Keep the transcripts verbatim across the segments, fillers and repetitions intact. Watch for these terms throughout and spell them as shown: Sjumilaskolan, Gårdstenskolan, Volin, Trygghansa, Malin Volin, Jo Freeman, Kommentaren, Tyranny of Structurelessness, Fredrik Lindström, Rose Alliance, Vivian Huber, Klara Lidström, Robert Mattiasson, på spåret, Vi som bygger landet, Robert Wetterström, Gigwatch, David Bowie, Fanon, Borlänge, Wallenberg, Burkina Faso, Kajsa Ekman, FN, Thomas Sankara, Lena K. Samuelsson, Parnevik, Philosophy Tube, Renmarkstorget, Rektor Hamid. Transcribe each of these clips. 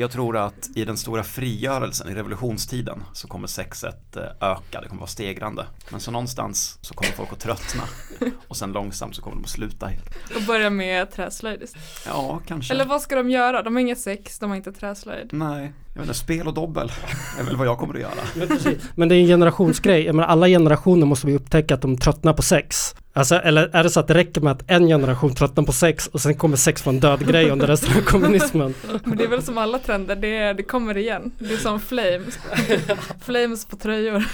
Jag tror att i den stora frigörelsen, i revolutionstiden, så kommer sexet öka, det kommer vara stegrande. Men så någonstans så kommer folk att tröttna och sen långsamt så kommer de att sluta helt. Och börja med träslöjd. Ja, kanske. Eller vad ska de göra? De har inget sex, de har inte träslöjd. Nej, jag menar, spel och dobbel är väl vad jag kommer att göra. Ja, men det är en generationsgrej. Jag menar, alla generationer måste vi upptäcka att de tröttnar på sex. Alltså, eller är det så att det räcker med att en generation tröttnar på sex och sen kommer sex från död grej under resten av kommunismen? Men det är väl som alla trender, det, det kommer igen. Det är som flames. Flames på tröjor.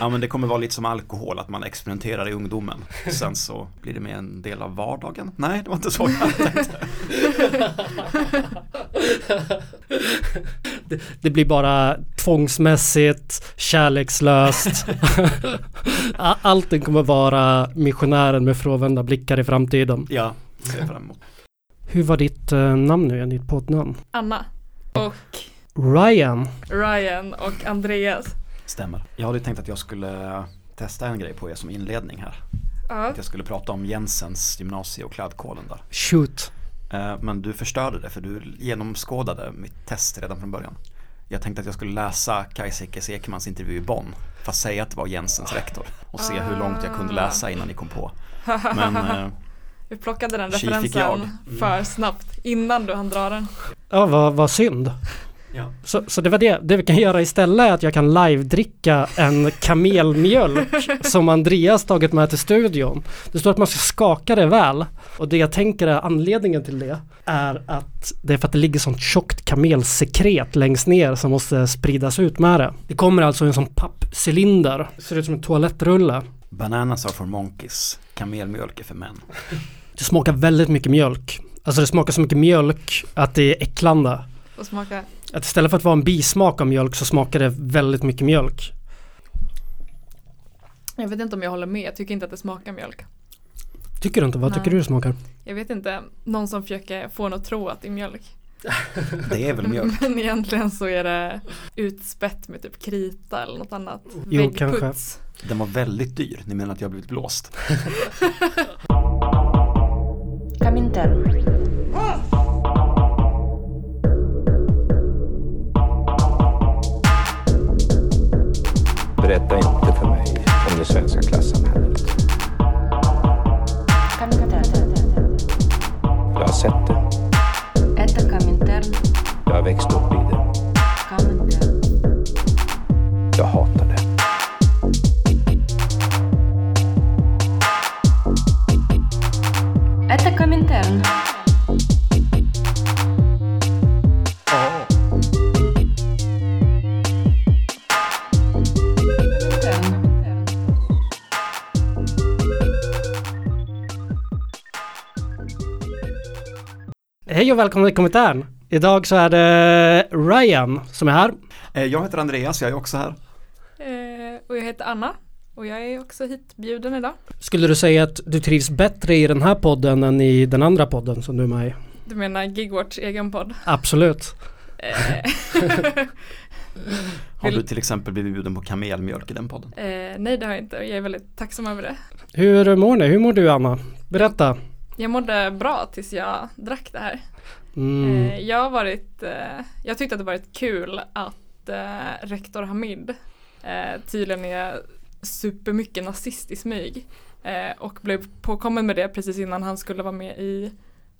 Ja, men det kommer vara lite som alkohol, att man experimenterar i ungdomen. Sen så blir det med en del av vardagen. Nej, det var inte så jag tänkte. det, det blir bara tvångsmässigt, kärlekslöst. Allting kommer vara missionären med frånvända blickar i framtiden. Ja, ser fram emot. Hur var ditt eh, namn nu? Ditt poddnamn? Anna och Ryan. Ryan och Andreas. Stämmer. Jag hade tänkt att jag skulle testa en grej på er som inledning här. Uh. Att jag skulle prata om Jensens gymnasie och klädkoden där. Shoot. Eh, men du förstörde det, för du genomskådade mitt test redan från början. Jag tänkte att jag skulle läsa Kajsa Ekmans intervju i Bonn, fast säga att det var Jensens rektor och se hur långt jag kunde läsa innan ni kom på. Men eh, vi plockade den referensen för snabbt innan du hann dra den. Ja, vad, vad synd. Ja. Så, så det var det. Det vi kan göra istället är att jag kan live-dricka en kamelmjölk som Andreas tagit med till studion. Det står att man ska skaka det väl. Och det jag tänker är anledningen till det är att det är för att det ligger sånt tjockt kamelsekret längst ner som måste spridas ut med det. Det kommer alltså en sån pappcylinder. Det ser ut som en toalettrulle. Bananas are for monkeys. Kamelmjölk är för män. Det smakar väldigt mycket mjölk. Alltså det smakar så mycket mjölk att det är äcklande. Och smakar... Att istället för att vara en bismak av mjölk så smakar det väldigt mycket mjölk. Jag vet inte om jag håller med. Jag tycker inte att det smakar mjölk. Tycker du inte? Vad Nej. Tycker du det smakar? Jag vet inte. Någon som försöker få något att tro att det är mjölk. Det är väl mjölk. Men egentligen så är det utspätt med typ krita eller något annat. Jo, väggputs. Kanske. Den var väldigt dyr. Ni menar att jag har blivit blåst. Kommentaren. Berätta inte för mig om det svenska klassamhället. Jag har sett det. Jag har växt upp i det. Jag hatar det. Hej och välkomna till Kommentaren. Idag så är det Ryan som är här. Jag heter Andreas, jag är också här. Eh, och jag heter Anna och jag är också hitbjuden idag. Skulle du säga att du trivs bättre i den här podden än i den andra podden som du är med i? Du menar Gigwatch egen podd? Absolut. Eh. Har du till exempel blivit bjuden på kamelmjölk i den podden? Eh, nej, det har jag inte. Jag är väldigt tacksam över det. Hur mår ni? Hur mår du, Anna? Berätta. Jag mådde bra tills jag drack det här. Mm. Jag har varit, jag tyckte att det varit kul att rektor Hamid tydligen är supermycket nazist i smyg och blev påkommen med det precis innan han skulle vara med i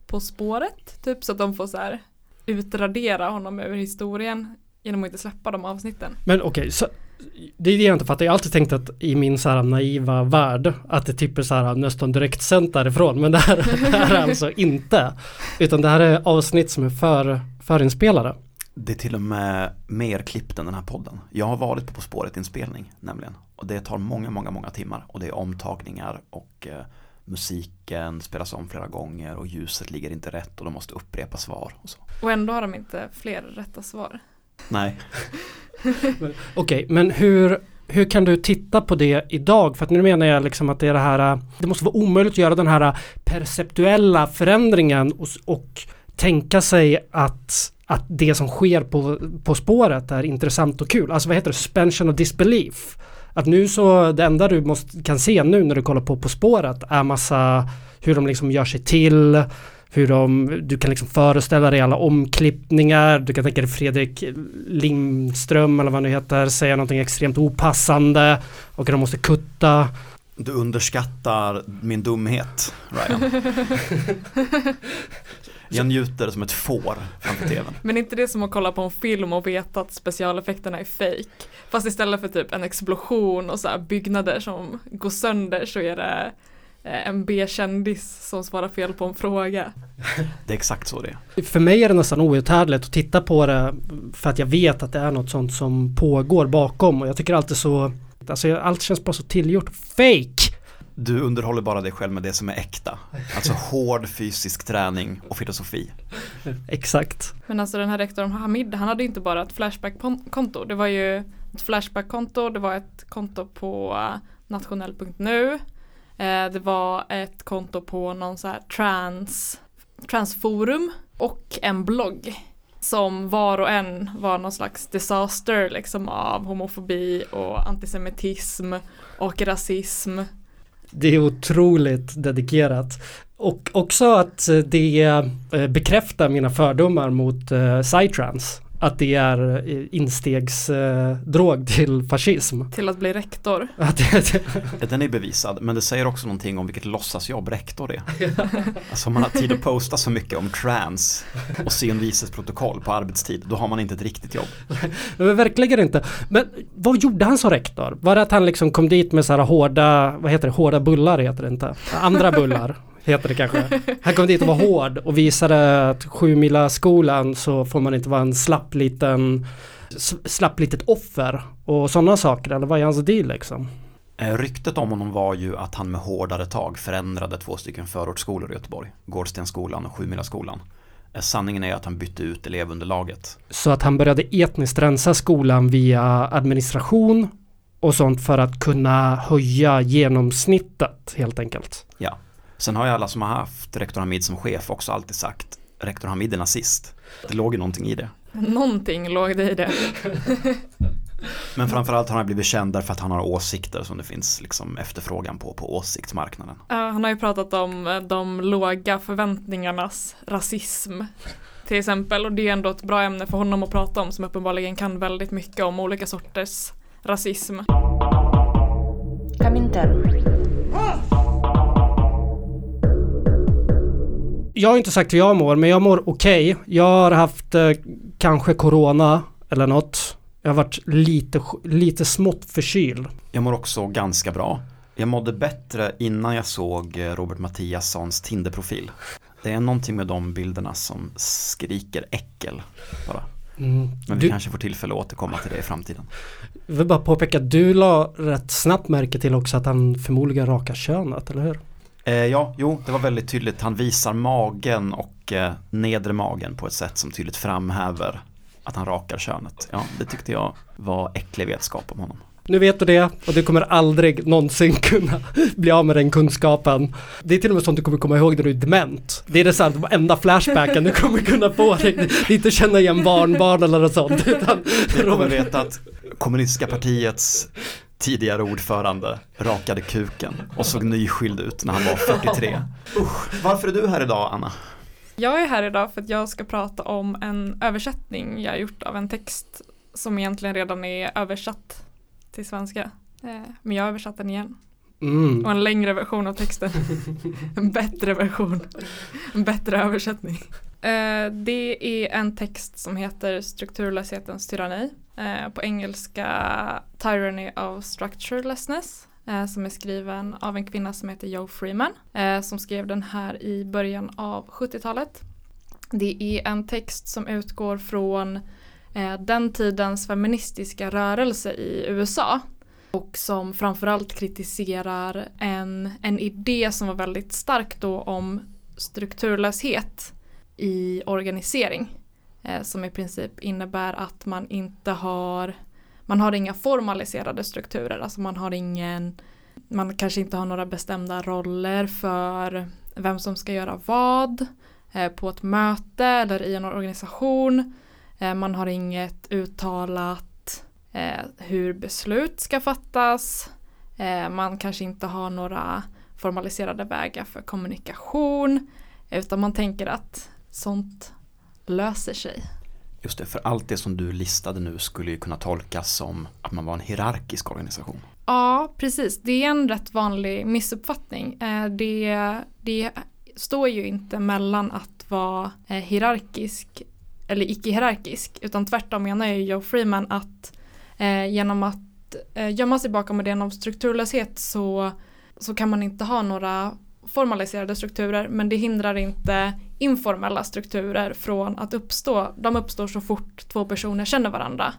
På spåret, typ, så att de får så här utradera honom över historien genom att inte släppa de avsnitten. Men okej, okay, så det är det jag inte fattar. Jag har alltid tänkt att i min så här naiva värld att det typ är så här nästan direkt sänt därifrån. Men det här, det här är alltså inte. Utan det här är avsnitt som är för, förinspelade. Det är till och med mer klippt än den här podden. Jag har varit på På spåret-inspelning nämligen. Och det tar många, många, många timmar. Och det är omtagningar och eh, musiken spelas om flera gånger. Och ljuset ligger inte rätt och de måste upprepa svar. Och, så. Och ändå har de inte fler rätta svar. Nej. Okej, okay, men hur, hur kan du titta på det idag? För att nu menar jag liksom att det, är det, här, det måste vara omöjligt att göra den här perceptuella förändringen och, och tänka sig att, att det som sker på, på spåret är intressant och kul. Alltså vad heter det? Suspension of disbelief. Att nu så, det enda du måste, kan se nu när du kollar på På spåret är massa hur de liksom gör sig till... hur de, du kan liksom föreställa dig alla omklippningar, du kan tänka dig Fredrik Lindström eller vad han heter säga någonting extremt opassande och de måste kutta. Du underskattar min dumhet, Ryan. Jag njuter som ett får framför tvn. Men inte det som att kolla på en film och veta att specialeffekterna är fake. Fast istället för typ en explosion och så här byggnader som går sönder så är det en B-kändis som svarar fel på en fråga. Det är exakt så det är. För mig är det nästan outhärdligt att titta på det för att jag vet att det är något sånt som pågår bakom. Och jag tycker alltid så... Alltså allt känns bara så tillgjort. Fake! Du underhåller bara dig själv med det som är äkta. Alltså hård fysisk träning och filosofi. Exakt. Men alltså den här rektorn Hamid, han hade inte bara ett Flashback-konto. Det var ju ett Flashback-konto, det var ett konto på nationell punkt nu. Det var ett konto på någon så här trans, transforum och en blogg som var och en var någon slags disaster liksom, av homofobi och antisemitism och rasism. Det är otroligt dedikerat. Och också att det bekräftar mina fördomar mot eh, psytrans. Att det är instegsdrog eh, till fascism. Till att bli rektor. Den är bevisad, men det säger också någonting om vilket låtsasjobb rektor är. Alltså om man har tid att posta så mycket om trans och synvises protokoll på arbetstid, då har man inte ett riktigt jobb. Men verkligen inte. Men vad gjorde han som rektor? Var det att han liksom kom dit med så här hårda, vad heter det, hårda bullar heter det inte? Andra bullar. Heter det kanske. Han kom dit och var hård och visade att Sjumilaskolan så får man inte vara en slapp liten slapp litet offer och sådana saker. Eller vad är hans deal liksom? Ryktet om honom var ju att han med hårdare tag förändrade två stycken förortsskolor i Göteborg. Gårdstenskolan och Sjumilaskolan. Sanningen är att han bytte ut elevunderlaget. Så att han började etniskt rensa skolan via administration och sånt för att kunna höja genomsnittet helt enkelt. Ja. Sen har ju alla som har haft rektor Hamid som chef också alltid sagt rektor Hamid är nazist. Det låg ju någonting i det. Någonting låg det i det. Men framförallt har han blivit känd därför att han har åsikter som det finns liksom efterfrågan på på åsiktsmarknaden. Uh, han har ju pratat om de låga förväntningarnas rasism till exempel. Och det är ändå ett bra ämne för honom att prata om som uppenbarligen kan väldigt mycket om olika sorters rasism. Kommentaren. Jag har inte sagt hur jag mår, men jag mår okej. Okay. Jag har haft eh, kanske corona eller något. Jag har varit lite, lite smått förkyld. Jag mår också ganska bra. Jag mådde bättre innan jag såg Robert Mattiassons Tinder-profil. Det är någonting med de bilderna som skriker äckel bara. Mm. Men vi du... kanske får tillfälle att återkomma till det i framtiden. Jag vill bara påpeka att du la rätt snabbt märke till också att han förmodligen rakar könet, eller hur? Eh, ja, jo, det var väldigt tydligt. Han visar magen och eh, nedre magen på ett sätt som tydligt framhäver att han rakar könet. Ja, det tyckte jag var äcklig vetskap om honom. Nu vet du det och du kommer aldrig någonsin kunna bli av med den kunskapen. Det är till och med sånt du kommer komma ihåg när du är dement. Det är det så här, de enda flashbacken du kommer kunna få dig. Inte känna igen barnbarn eller något sånt. Utan du kommer veta att kommunistiska partiets tidigare ordförande rakade kuken och såg nyskild ut när han var fyrtiotre. Usch, varför är du här idag, Anna? Jag är här idag för att jag ska prata om en översättning jag har gjort av en text som egentligen redan är översatt till svenska. Men jag har översatt den igen. Mm. Och en längre version av texten. En bättre version. En bättre översättning. Det är en text som heter Strukturlöshetens tyranni. På engelska Tyranny of Structurelessness, som är skriven av en kvinna som heter Jo Freeman, som skrev den här i början av sjuttiotalet. Det är en text som utgår från den tidens feministiska rörelse i U S A och som framförallt kritiserar en, en idé som var väldigt stark då om strukturlöshet i organisering. Som i princip innebär att man inte har, man har inga formaliserade strukturer. Alltså man har ingen, man kanske inte har några bestämda roller för vem som ska göra vad eh, på ett möte eller i en organisation. Eh, man har inget uttalat eh, hur beslut ska fattas. Eh, man kanske inte har några formaliserade vägar för kommunikation. Utan man tänker att sånt löser sig. Just det, för allt det som du listade nu skulle ju kunna tolkas som att man var en hierarkisk organisation. Ja, precis. Det är en rätt vanlig missuppfattning. Det, det står ju inte mellan att vara hierarkisk eller icke-hierarkisk, utan tvärtom menar ju Jo Freeman att genom att gömma sig bakom idén om strukturlöshet så, så kan man inte ha några formaliserade strukturer, men det hindrar inte informella strukturer från att uppstå. De uppstår så fort två personer känner varandra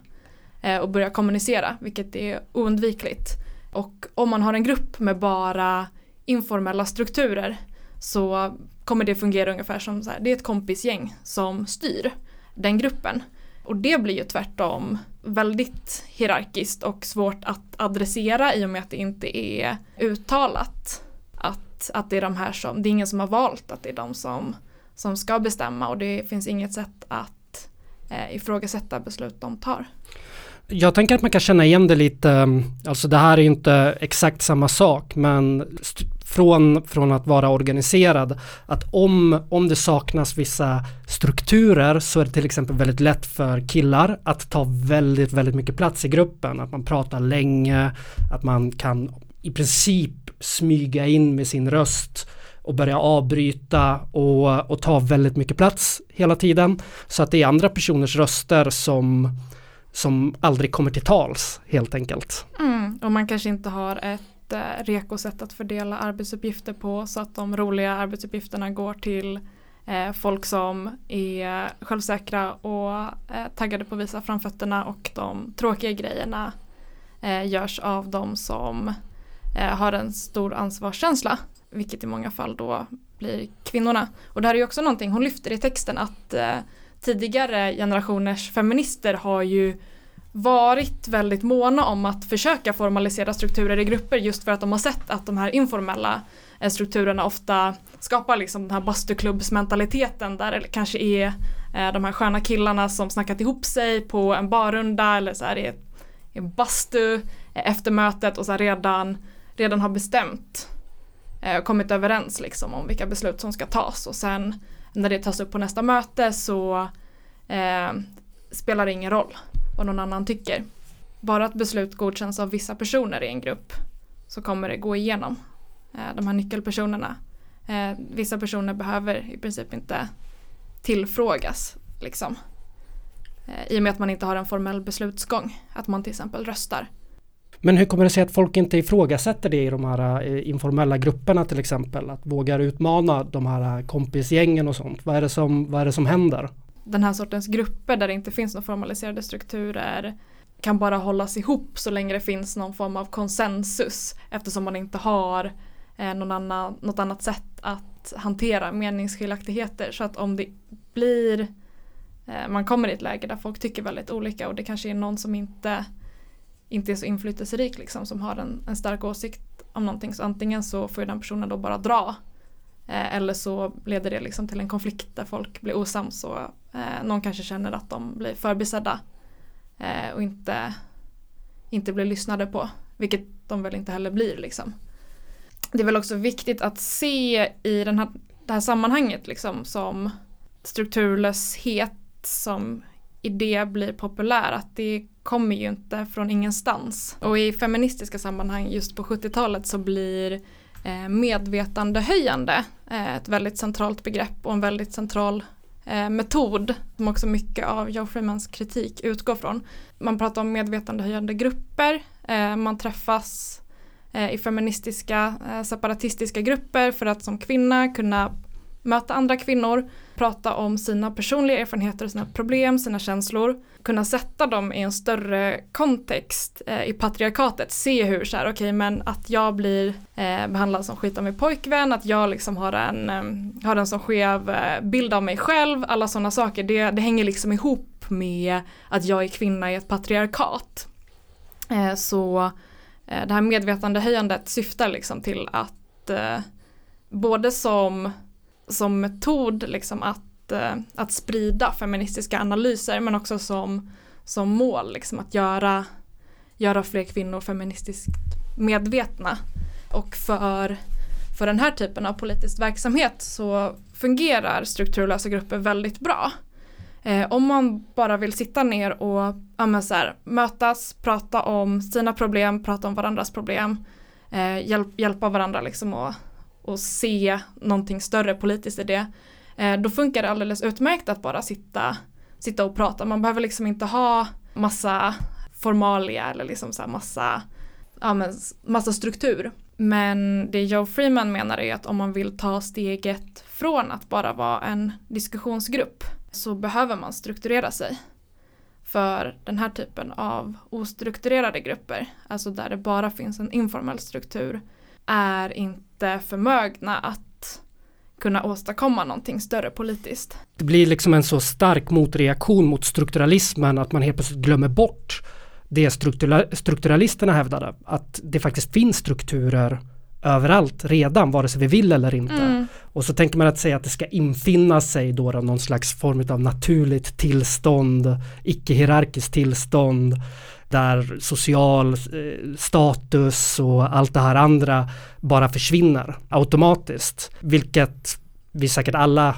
eh, och börjar kommunicera, vilket är oundvikligt. Och om man har en grupp med bara informella strukturer så kommer det fungera ungefär som så här, det är ett kompisgäng som styr den gruppen. Och det blir ju tvärtom väldigt hierarkiskt och svårt att adressera i och med att det inte är uttalat att, att det är de här som, det är ingen som har valt att det är de som, som ska bestämma, och det finns inget sätt att eh, ifrågasätta beslut de tar. Jag tänker att man kan känna igen det lite, alltså det här är ju inte exakt samma sak, men st- från, från att vara organiserad, att om, om det saknas vissa strukturer så är det till exempel väldigt lätt för killar att ta väldigt, väldigt mycket plats i gruppen, att man pratar länge, att man kan i princip smyga in med sin röst och börja avbryta och, och ta väldigt mycket plats hela tiden, så att det är andra personers röster som som aldrig kommer till tals, helt enkelt. Mm, och man kanske inte har ett eh, rekosätt att fördela arbetsuppgifter på, så att de roliga arbetsuppgifterna går till eh, folk som är självsäkra och eh, taggade på att visa framfötterna, och de tråkiga grejerna eh, görs av de som eh, har en stor ansvarskänsla, vilket i många fall då blir kvinnorna. Och det här är ju också någonting hon lyfter i texten, att eh, tidigare generationers feminister har ju varit väldigt måna om att försöka formalisera strukturer i grupper, just för att de har sett att de här informella strukturerna ofta skapar liksom den här bastuklubbsmentaliteten, där det kanske är de här sköna killarna som snackat ihop sig på en barrunda eller så här i en bastu efter mötet, och så redan, redan har bestämt och kommit överens liksom om vilka beslut som ska tas, och sen när det tas upp på nästa möte så eh, spelar det ingen roll vad någon annan tycker. Bara att beslut godkänns av vissa personer i en grupp så kommer det gå igenom eh, de här nyckelpersonerna. Eh, vissa personer behöver i princip inte tillfrågas liksom. Eh, I och med att man inte har en formell beslutsgång, att man till exempel röstar. Men hur kommer det sig att folk inte ifrågasätter det i de här informella grupperna till exempel? Att vågar utmana de här kompisgängen och sånt? Vad är det som, vad är det som händer? Den här sortens grupper där det inte finns några formaliserade strukturer kan bara hållas ihop så länge det finns någon form av konsensus, eftersom man inte har någon annan, något annat sätt att hantera meningsskiljaktigheter. Så att om det blir, man kommer i ett läge där folk tycker väldigt olika och det kanske är någon som inte... inte är så inflytelserik liksom, som har en, en stark åsikt om någonting, så antingen så får den personen då bara dra eh, eller så leder det liksom till en konflikt där folk blir osams, och eh, någon kanske känner att de blir förbisedda eh, och inte, inte blir lyssnade på, vilket de väl inte heller blir liksom. Det är väl också viktigt att se i den här, det här sammanhanget liksom, som strukturlöshet som idé blir populär, att det kommer ju inte från ingenstans. Och i feministiska sammanhang just på sjuttiotalet så blir eh, medvetandehöjande eh, ett väldigt centralt begrepp och en väldigt central eh, metod som också mycket av Jo Freemans kritik utgår från. Man pratar om medvetandehöjande grupper, eh, man träffas eh, i feministiska eh, separatistiska grupper för att som kvinna kunna möta andra kvinnor, prata om sina personliga erfarenheter, sina problem, sina känslor, kunna sätta dem i en större kontext eh, i patriarkatet, se hur så här, okej okay, men att jag blir eh, behandlad som skit av min pojkvän, att jag liksom har en, eh, har en sån skev eh, bild av mig själv, alla sådana saker, det, det hänger liksom ihop med att jag är kvinna i ett patriarkat. Eh, så eh, det här medvetandehöjandet syftar liksom till att eh, både som som metod liksom att, att sprida feministiska analyser, men också som, som mål liksom att göra, göra fler kvinnor feministiskt medvetna. Och för, för den här typen av politisk verksamhet så fungerar strukturlösa grupper väldigt bra. Eh, om man bara vill sitta ner och ja, men så här, mötas, prata om sina problem, prata om varandras problem, eh, hjälp, hjälpa varandra liksom och, och se någonting större politiskt i det, eh, då funkar det alldeles utmärkt att bara sitta, sitta och prata. Man behöver liksom inte ha massa formalia eller liksom så här massa, ja, men, massa struktur. Men det Jo Freeman menar är att om man vill ta steget från att bara vara en diskussionsgrupp så behöver man strukturera sig. För den här typen av ostrukturerade grupper, alltså där det bara finns en informell struktur, är inte förmögna att kunna åstadkomma någonting större politiskt. Det blir liksom en så stark motreaktion mot strukturalismen att man helt plötsligt glömmer bort det strukturalisterna hävdade, att det faktiskt finns strukturer överallt redan, vare sig vi vill eller inte. Mm. Och så tänker man att säga att det ska infinna sig då av någon slags form av naturligt tillstånd, icke-hierarkiskt tillstånd, där social eh, status och allt det här andra bara försvinner automatiskt, vilket vi säkert alla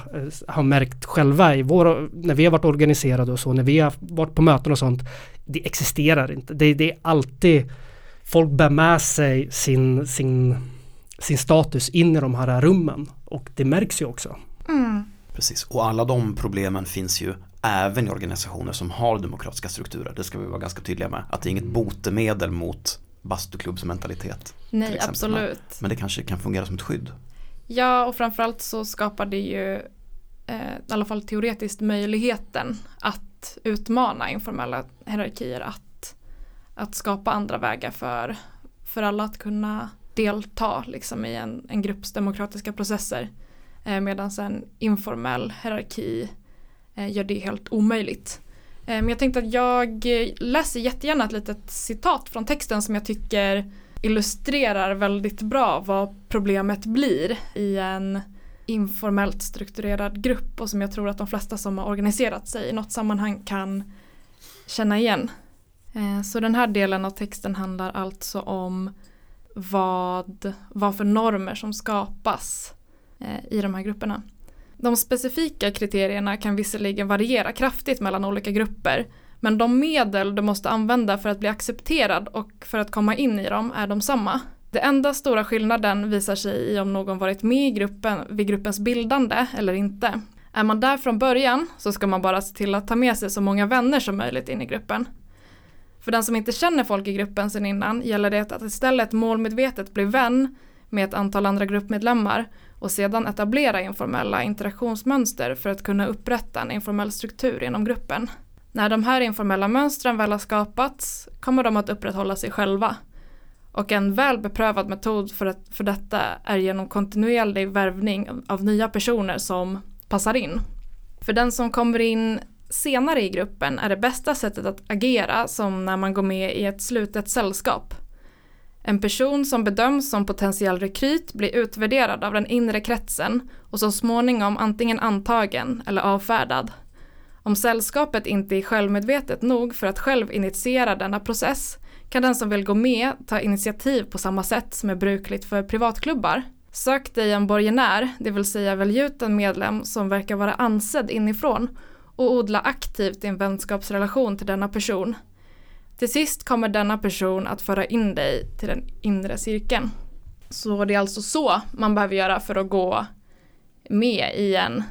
har märkt själva i vår, när vi har varit organiserade och så, när vi har varit på möten och sånt, det existerar inte. Det, det är alltid, folk bär med sig sin, sin, sin status in i de här rummen, och det märks ju också. Mm. Precis, och alla de problemen finns ju även i organisationer som har demokratiska strukturer. Det ska vi vara ganska tydliga med, att det är inget botemedel mot bastuklubbsmentalitet. Nej, absolut. Men det kanske kan fungera som ett skydd. Ja, och framförallt så skapar det ju eh, i alla fall teoretiskt möjligheten att utmana informella hierarkier, att, att skapa andra vägar för, för alla att kunna delta liksom, i en, en grupps demokratiska processer, eh, medan en informell hierarki eh, gör det helt omöjligt. Eh, men jag tänkte att jag läser jättegärna ett litet citat från texten som jag tycker illustrerar väldigt bra vad problemet blir i en informellt strukturerad grupp, och som jag tror att de flesta som har organiserat sig i något sammanhang kan känna igen. Så den här delen av texten handlar alltså om vad, vad för normer som skapas i de här grupperna. De specifika kriterierna kan visserligen variera kraftigt mellan olika grupper, men de medel du måste använda för att bli accepterad och för att komma in i dem är de samma. Den enda stora skillnaden visar sig i om någon varit med i gruppen vid gruppens bildande eller inte. Är man där från början så ska man bara se till att ta med sig så många vänner som möjligt in i gruppen. För den som inte känner folk i gruppen sedan innan gäller det att istället målmedvetet bli vän med ett antal andra gruppmedlemmar och sedan etablera informella interaktionsmönster för att kunna upprätta en informell struktur inom gruppen. När de här informella mönstren väl har skapats kommer de att upprätthålla sig själva. Och en väl beprövad metod för, att, för detta är genom kontinuerlig värvning av nya personer som passar in. För den som kommer in senare i gruppen är det bästa sättet att agera som när man går med i ett slutet sällskap. En person som bedöms som potentiell rekryt blir utvärderad av den inre kretsen och så småningom antingen antagen eller avfärdad. Om sällskapet inte är självmedvetet nog för att själv initiera denna process kan den som vill gå med ta initiativ på samma sätt som är brukligt för privatklubbar. Sök dig en borgenär, det vill säga välj ut en medlem som verkar vara ansedd inifrån och odla aktivt din vänskapsrelation till denna person. Till sist kommer denna person att föra in dig till den inre cirkeln. Så det är alltså så man behöver göra för att gå med i en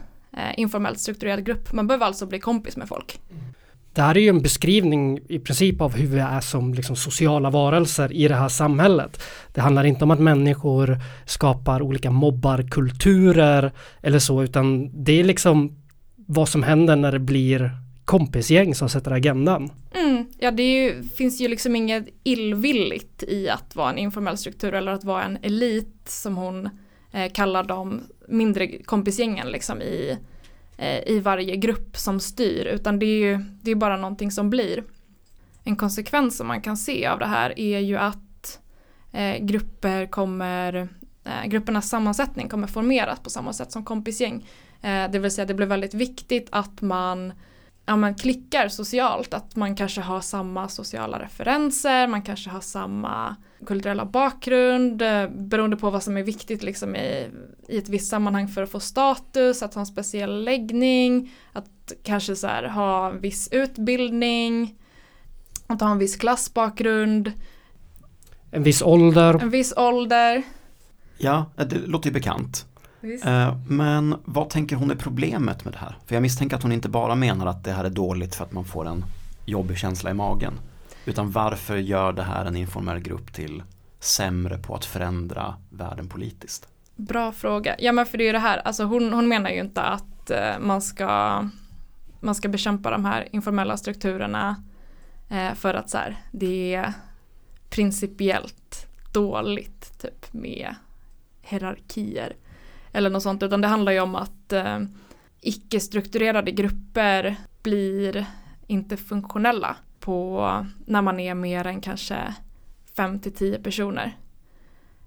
informellt strukturerad grupp. Man behöver alltså bli kompis med folk. Det här är ju en beskrivning i princip av hur vi är som liksom sociala varelser i det här samhället. Det handlar inte om att människor skapar olika mobbarkulturer eller så, utan det är liksom vad som händer när det blir kompisgäng som sätter agendan. Mm, ja, det är ju, finns ju liksom inget illvilligt i att vara en informell struktur eller att vara en elit, som hon kallar de mindre kompisgängen liksom i, i varje grupp som styr, utan det är ju det är bara någonting som blir. En konsekvens som man kan se av det här är ju att grupper kommer, gruppernas sammansättning kommer formeras på samma sätt som kompisgäng. Det vill säga det blir väldigt viktigt att man, ja, man klickar socialt, att man kanske har samma sociala referenser, man kanske har samma kulturella bakgrund, beroende på vad som är viktigt liksom i, i ett visst sammanhang för att få status, att ha en speciell läggning, att kanske så här, ha en viss utbildning, att ha en viss klassbakgrund. En viss ålder. En viss ålder. Ja, det låter ju bekant. Visst. Men vad tänker hon är problemet med det här? För jag misstänker att hon inte bara menar att det här är dåligt för att man får en jobbig känsla i magen. Utan varför gör det här en informell grupp till sämre på att förändra världen politiskt? Bra fråga. Ja, men för det är ju det här. Alltså hon, hon menar ju inte att man ska, man ska bekämpa de här informella strukturerna för att så här, det är principiellt dåligt typ med hierarkier eller något sånt, utan det handlar ju om att eh, icke-strukturerade grupper blir inte funktionella på när man är mer än kanske fem till tio personer.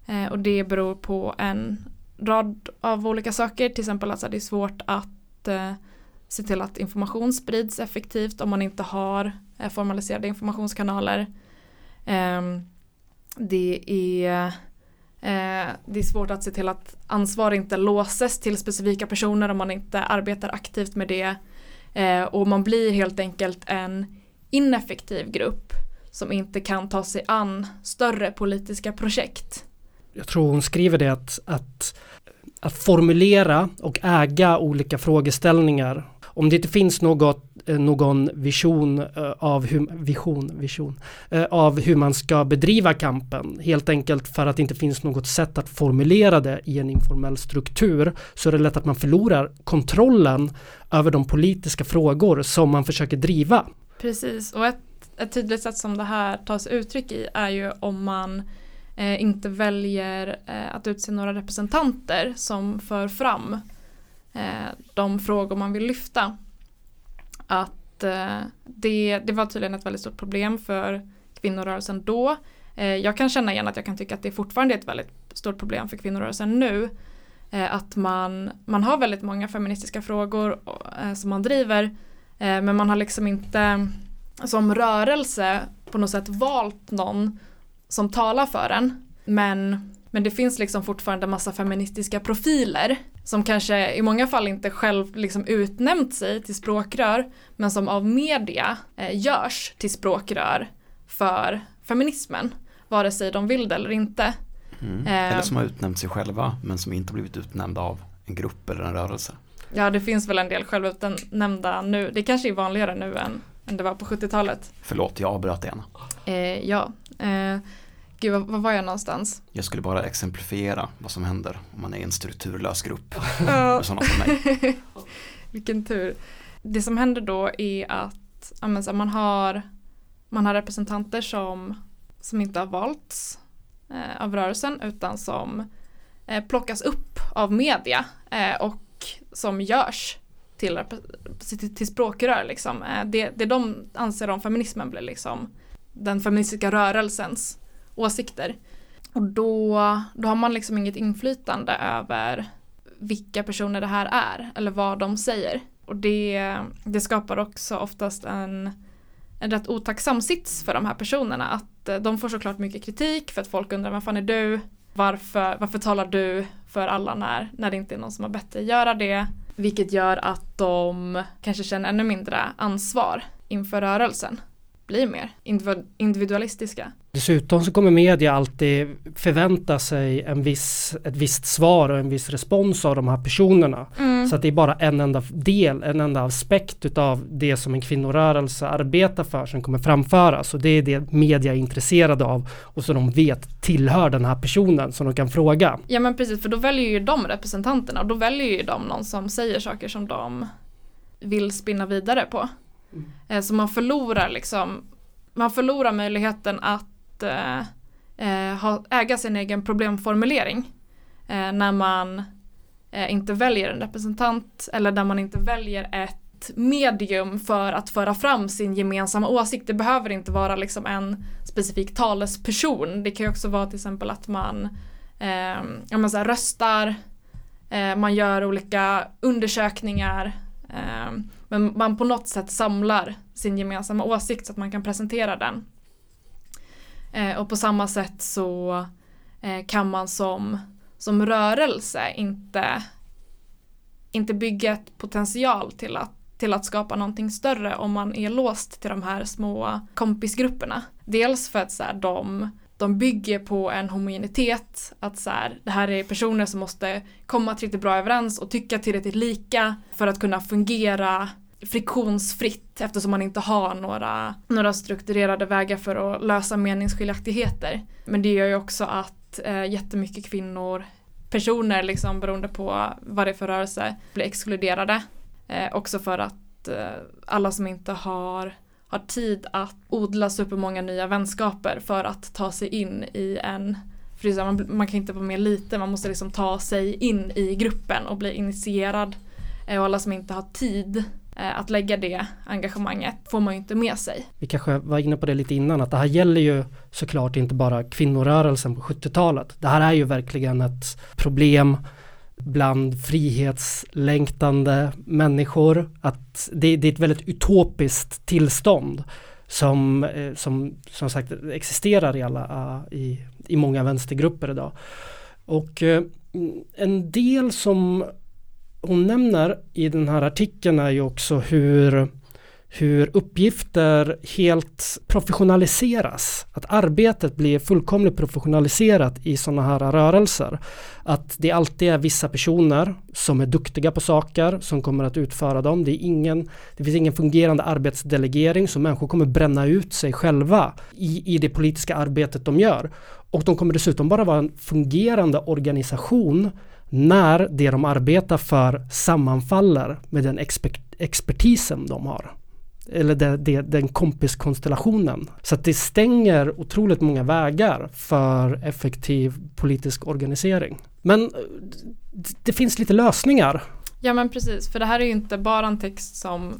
Eh, och det beror på en rad av olika saker, till exempel att det är svårt att eh, se till att information sprids effektivt om man inte har eh, formaliserade informationskanaler. Eh, det är... Eh, det är svårt att se till att ansvar inte låses till specifika personer om man inte arbetar aktivt med det, eh, och man blir helt enkelt en ineffektiv grupp som inte kan ta sig an större politiska projekt. Jag tror hon skriver det att, att, att formulera och äga olika frågeställningar. Om det inte finns något, någon vision av, hur, vision, vision av hur man ska bedriva kampen, helt enkelt för att det inte finns något sätt att formulera det i en informell struktur, så är det lätt att man förlorar kontrollen över de politiska frågor som man försöker driva. Precis, och ett, ett tydligt sätt som det här tas uttryck i är ju om man eh, inte väljer eh, att utse några representanter som för fram de frågor man vill lyfta. Att det, det var tydligen ett väldigt stort problem för kvinnorörelsen då. Jag kan känna igen att jag kan tycka att det fortfarande är ett väldigt stort problem för kvinnorörelsen nu. Att man, man har väldigt många feministiska frågor som man driver, men man har liksom inte som rörelse på något sätt valt någon som talar för en. Men, men det finns liksom fortfarande massa feministiska profiler som kanske i många fall inte själv liksom utnämnt sig till språkrör, men som av media eh, görs till språkrör för feminismen, vare sig de vill det eller inte. Mm. Eh, eller som har utnämnt sig själva, men som inte blivit utnämnda av en grupp eller en rörelse. Ja, det finns väl en del självutnämnda nu. Det kanske är vanligare nu än, än det var på sjuttiotalet. Förlåt, jag avbröt igen. Eh, ja, eh, Gud, var var jag någonstans? Jag skulle bara exemplifiera vad som händer om man är en strukturlös grupp. Med sådana som mig. Vilken tur. Det som händer då är att ja, men så, man, har, man har representanter som, som inte har valts eh, av rörelsen, utan som eh, plockas upp av media eh, och som görs till, till, till språkrör. Liksom. Eh, det, det de anser om feminismen blir liksom den feministiska rörelsens åsikter. Och då, då har man liksom inget inflytande över vilka personer det här är eller vad de säger. Och det, det skapar också oftast en, en rätt otacksam sits för de här personerna. Att de får såklart mycket kritik för att folk undrar, vad fan är du? Varför, varför talar du för alla när, när det inte är någon som har bett dig göra det? Vilket gör att de kanske känner ännu mindre ansvar inför rörelsen. Blir mer individualistiska. Dessutom så kommer media alltid förvänta sig en viss, ett visst svar och en viss respons av de här personerna. Mm. Så att det är bara en enda del, en enda aspekt utav det som en kvinnorörelse arbetar för som kommer framföras. Och det är det media är intresserade av och som de vet tillhör den här personen som de kan fråga. Ja, men precis, för då väljer ju de representanterna och då väljer ju de någon som säger saker som de vill spinna vidare på. Mm. Så man förlorar liksom, man förlorar möjligheten att eh, ha, äga sin egen problemformulering eh, när man eh, inte väljer en representant eller när man inte väljer ett medium för att föra fram sin gemensamma åsikt. Det behöver inte vara liksom en specifik talesperson. Det kan ju också vara till exempel att man, eh, om man så här, röstar, eh, man gör olika undersökningar. Eh, Men man på något sätt samlar sin gemensamma åsikt så att man kan presentera den. Eh, och på samma sätt så eh, kan man som, som rörelse inte, inte bygga ett potential till att, till att skapa någonting större om man är låst till de här små kompisgrupperna. Dels för att så här, de, de bygger på en homogenitet, att så här, det här är personer som måste komma tillräckligt bra överens och tycka tillräckligt lika för att kunna fungera friktionsfritt, eftersom man inte har några, några strukturerade vägar för att lösa meningsskiljaktigheter. Men det gör ju också att eh, jättemycket kvinnor, personer liksom, beroende på vad det är för rörelse, blir exkluderade. Eh, också för att eh, alla som inte har, har tid att odla supermånga nya vänskaper för att ta sig in i en... För det är så här, man, man kan inte vara med lite, man måste liksom ta sig in i gruppen och bli initierad. Eh, och alla som inte har tid att lägga det engagemanget får man ju inte med sig. Vi kanske var inne på det lite innan, att det här gäller ju såklart inte bara kvinnorörelsen på sjuttiotalet. Det här är ju verkligen ett problem bland frihetslängtande människor. Att det, det är ett väldigt utopiskt tillstånd som som, som sagt existerar i, alla, i, i många vänstergrupper idag. Och en del som hon nämner i den här artikeln är ju också hur, hur uppgifter helt professionaliseras. Att arbetet blir fullkomligt professionaliserat i sådana här rörelser. Att det alltid är vissa personer som är duktiga på saker som kommer att utföra dem. Det är ingen, det finns ingen fungerande arbetsdelegering, så människor kommer bränna ut sig själva i, i det politiska arbetet de gör. Och de kommer dessutom bara vara en fungerande organisation när det de arbetar för sammanfaller med den expert- expertisen de har. Eller de, de, den kompiskonstellationen. Så att det stänger otroligt många vägar för effektiv politisk organisering. Men det finns lite lösningar. Ja, men precis. För det här är ju inte bara en text som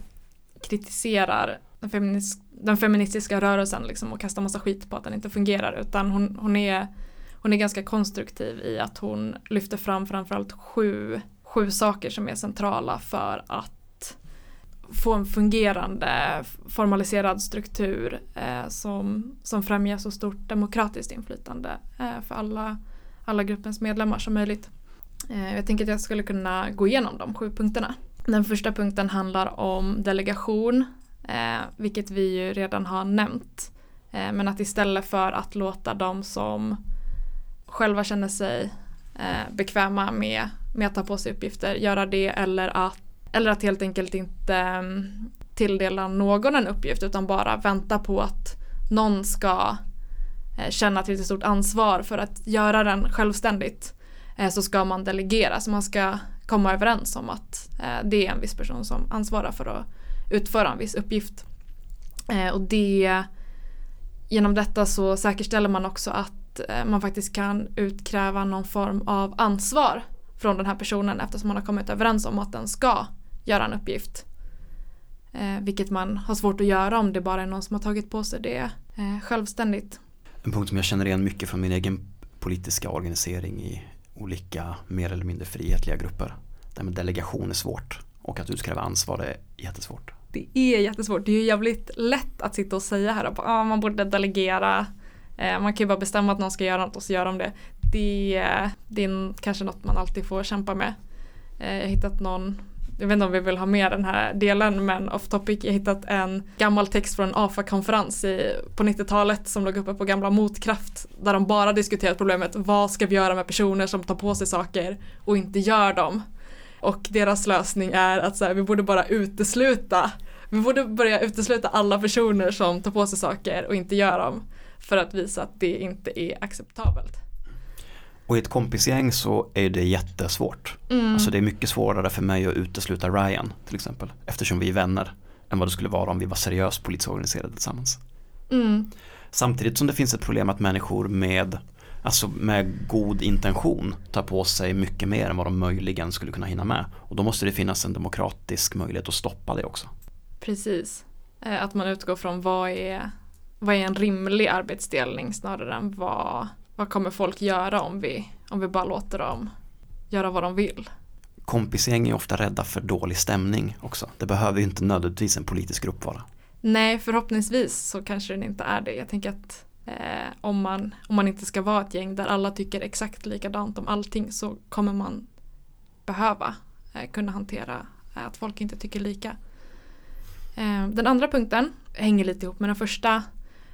kritiserar den, feminis- den feministiska rörelsen liksom, och kastar massa skit på att den inte fungerar. Utan hon, hon är... Hon är ganska konstruktiv i att hon lyfter fram framförallt sju, sju saker som är centrala för att få en fungerande, formaliserad struktur eh, som, som främjar så stort demokratiskt inflytande eh, för alla, alla gruppens medlemmar som möjligt. Eh, jag tänker att jag skulle kunna gå igenom de sju punkterna. Den första punkten handlar om delegation, eh, vilket vi ju redan har nämnt. Eh, men att istället för att låta dem som själva känner sig eh, bekväma med, med att ta på sig uppgifter, göra det, eller att, eller att helt enkelt inte mm, tilldela någon en uppgift, utan bara vänta på att någon ska eh, känna till ett stort ansvar för att göra den självständigt, eh, så ska man delegera. Så man ska komma överens om att eh, det är en viss person som ansvarar för att utföra en viss uppgift. Eh, och det, genom detta så säkerställer man också att man faktiskt kan utkräva någon form av ansvar från den här personen, eftersom man har kommit överens om att den ska göra en uppgift. Eh, vilket man har svårt att göra om det bara är någon som har tagit på sig det eh, självständigt. En punkt som jag känner igen mycket från min egen politiska organisering i olika mer eller mindre frihetliga grupper. Där med delegation är svårt och att utkräva ansvar är jättesvårt. Det är jättesvårt. Det är ju jävligt lätt att sitta och säga här att ah, man borde delegera. Man kan ju bara bestämma att någon ska göra något och så gör de det. Det, det är kanske något man alltid får kämpa med. Jag har hittat någon, jag vet inte om vi vill ha med den här delen, men off topic, jag har hittat en gammal text från en A F A-konferens i, på nittiotalet som låg uppe på gamla Motkraft, där de bara diskuterade problemet, vad ska vi göra med personer som tar på sig saker och inte gör dem? Och deras lösning är att så här, vi borde bara utesluta, vi borde börja utesluta alla personer som tar på sig saker och inte gör dem. För att visa att det inte är acceptabelt. Och i ett kompisgäng så är det jättesvårt. Mm. Alltså det är mycket svårare för mig att utesluta Ryan till exempel. Eftersom vi är vänner. Än vad det skulle vara om vi var seriöst politiskt organiserade tillsammans. Mm. Samtidigt som det finns ett problem att människor med, alltså med god intention tar på sig mycket mer än vad de möjligen skulle kunna hinna med. Och då måste det finnas en demokratisk möjlighet att stoppa det också. Precis. Att man utgår från vad är... Vad är en rimlig arbetsdelning snarare än vad, vad kommer folk göra om vi, om vi bara låter dem göra vad de vill? Kompisgäng är ofta rädda för dålig stämning också. Det behöver ju inte nödvändigtvis en politisk grupp vara. Nej, förhoppningsvis så kanske den inte är det. Jag tänker att Eh, om, man, om man inte ska vara ett gäng där alla tycker exakt likadant om allting, så kommer man behöva eh, kunna hantera eh, att folk inte tycker lika. Eh, den andra punkten hänger lite ihop med den första.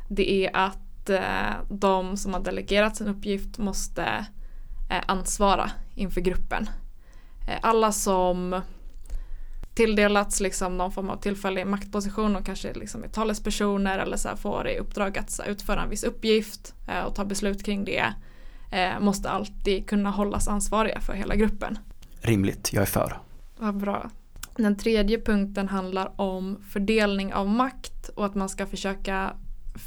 Det är att eh, de som har delegerat sin uppgift måste eh, ansvara inför gruppen. Eh, alla som tilldelats liksom någon form av tillfällig maktposition och kanske liksom är talespersoner eller så här får i uppdrag att så här utföra en viss uppgift eh, och ta beslut kring det eh, måste alltid kunna hållas ansvariga för hela gruppen. Rimligt, jag är för. Vad bra. Den tredje punkten handlar om fördelning av makt och att man ska försöka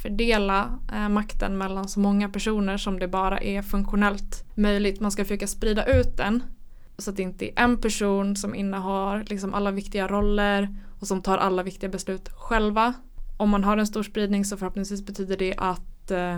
fördela eh, makten mellan så många personer som det bara är funktionellt möjligt. Man ska försöka sprida ut den så att det inte är en person som innehar liksom alla viktiga roller och som tar alla viktiga beslut själva. Om man har en stor spridning så förhoppningsvis betyder det att eh,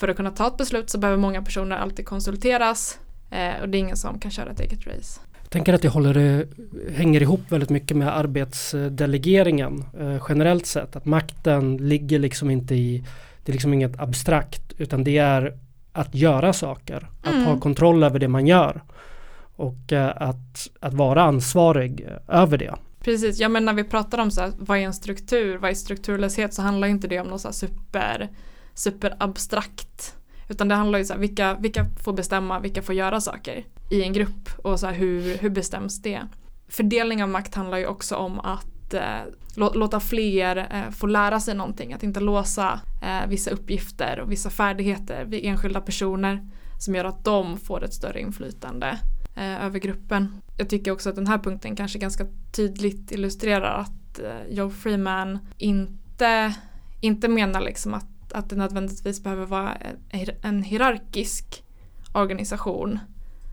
för att kunna ta ett beslut så behöver många personer alltid konsulteras eh, och det är ingen som kan köra ett eget race. Jag tänker att det håller, hänger ihop väldigt mycket med arbetsdelegeringen eh, generellt sett. Att makten ligger liksom inte i, det är liksom inget abstrakt utan det är att göra saker, mm. att ha kontroll över det man gör. Och att, att vara ansvarig över det. Precis, jag menar när vi pratar om så här, vad är en struktur, vad är strukturlöshet, så handlar inte det om något så här super, super abstrakt. Utan det handlar ju så här, vilka, vilka får bestämma, vilka får göra saker i en grupp och så här, hur, hur bestäms det. Fördelning av makt handlar ju också om att eh, låta fler eh, få lära sig någonting. Att inte låsa eh, vissa uppgifter och vissa färdigheter vid enskilda personer som gör att de får ett större inflytande över gruppen. Jag tycker också att den här punkten kanske ganska tydligt illustrerar att Jo Freeman inte, inte menar liksom att, att det nödvändigtvis behöver vara en hierarkisk organisation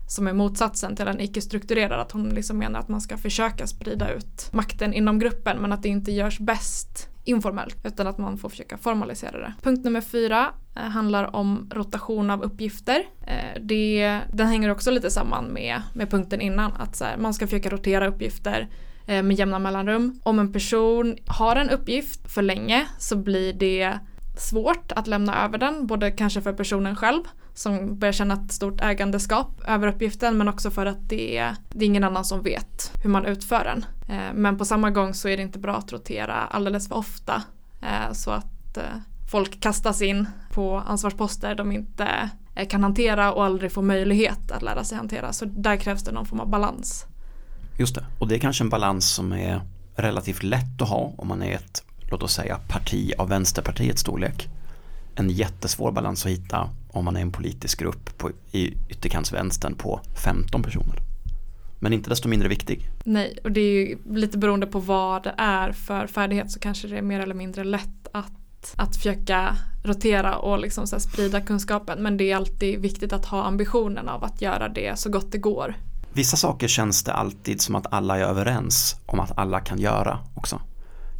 som är motsatsen till en icke-strukturerad. Att hon liksom menar att man ska försöka sprida ut makten inom gruppen men att det inte görs bäst informellt utan att man får försöka formalisera det. Punkt nummer fyra eh, handlar om rotation av uppgifter. Eh, det, den hänger också lite samman med, med punkten innan att så här, man ska försöka rotera uppgifter eh, med jämna mellanrum. Om en person har en uppgift för länge så blir det svårt att lämna över den, både kanske för personen själv som börjar känna ett stort ägandeskap över uppgiften men också för att det är, det är ingen annan som vet hur man utför den. Eh, men på samma gång så är det inte bra att rotera alldeles för ofta eh, så att eh, folk kastas in på ansvarsposter de inte eh, kan hantera och aldrig får möjlighet att lära sig hantera. Så där krävs det någon form av balans. Just det, och det är kanske en balans som är relativt lätt att ha om man är ett, låt oss säga, parti av Vänsterpartiets storlek. En jättesvår balans att hitta om man är en politisk grupp på, i ytterkantsvänstern på femton personer. Men inte desto mindre viktig. Nej, och det är ju lite beroende på vad det är för färdighet så kanske det är mer eller mindre lätt att, att försöka rotera och liksom så här sprida kunskapen. Men det är alltid viktigt att ha ambitionen av att göra det så gott det går. Vissa saker känns det alltid som att alla är överens om att alla kan göra också.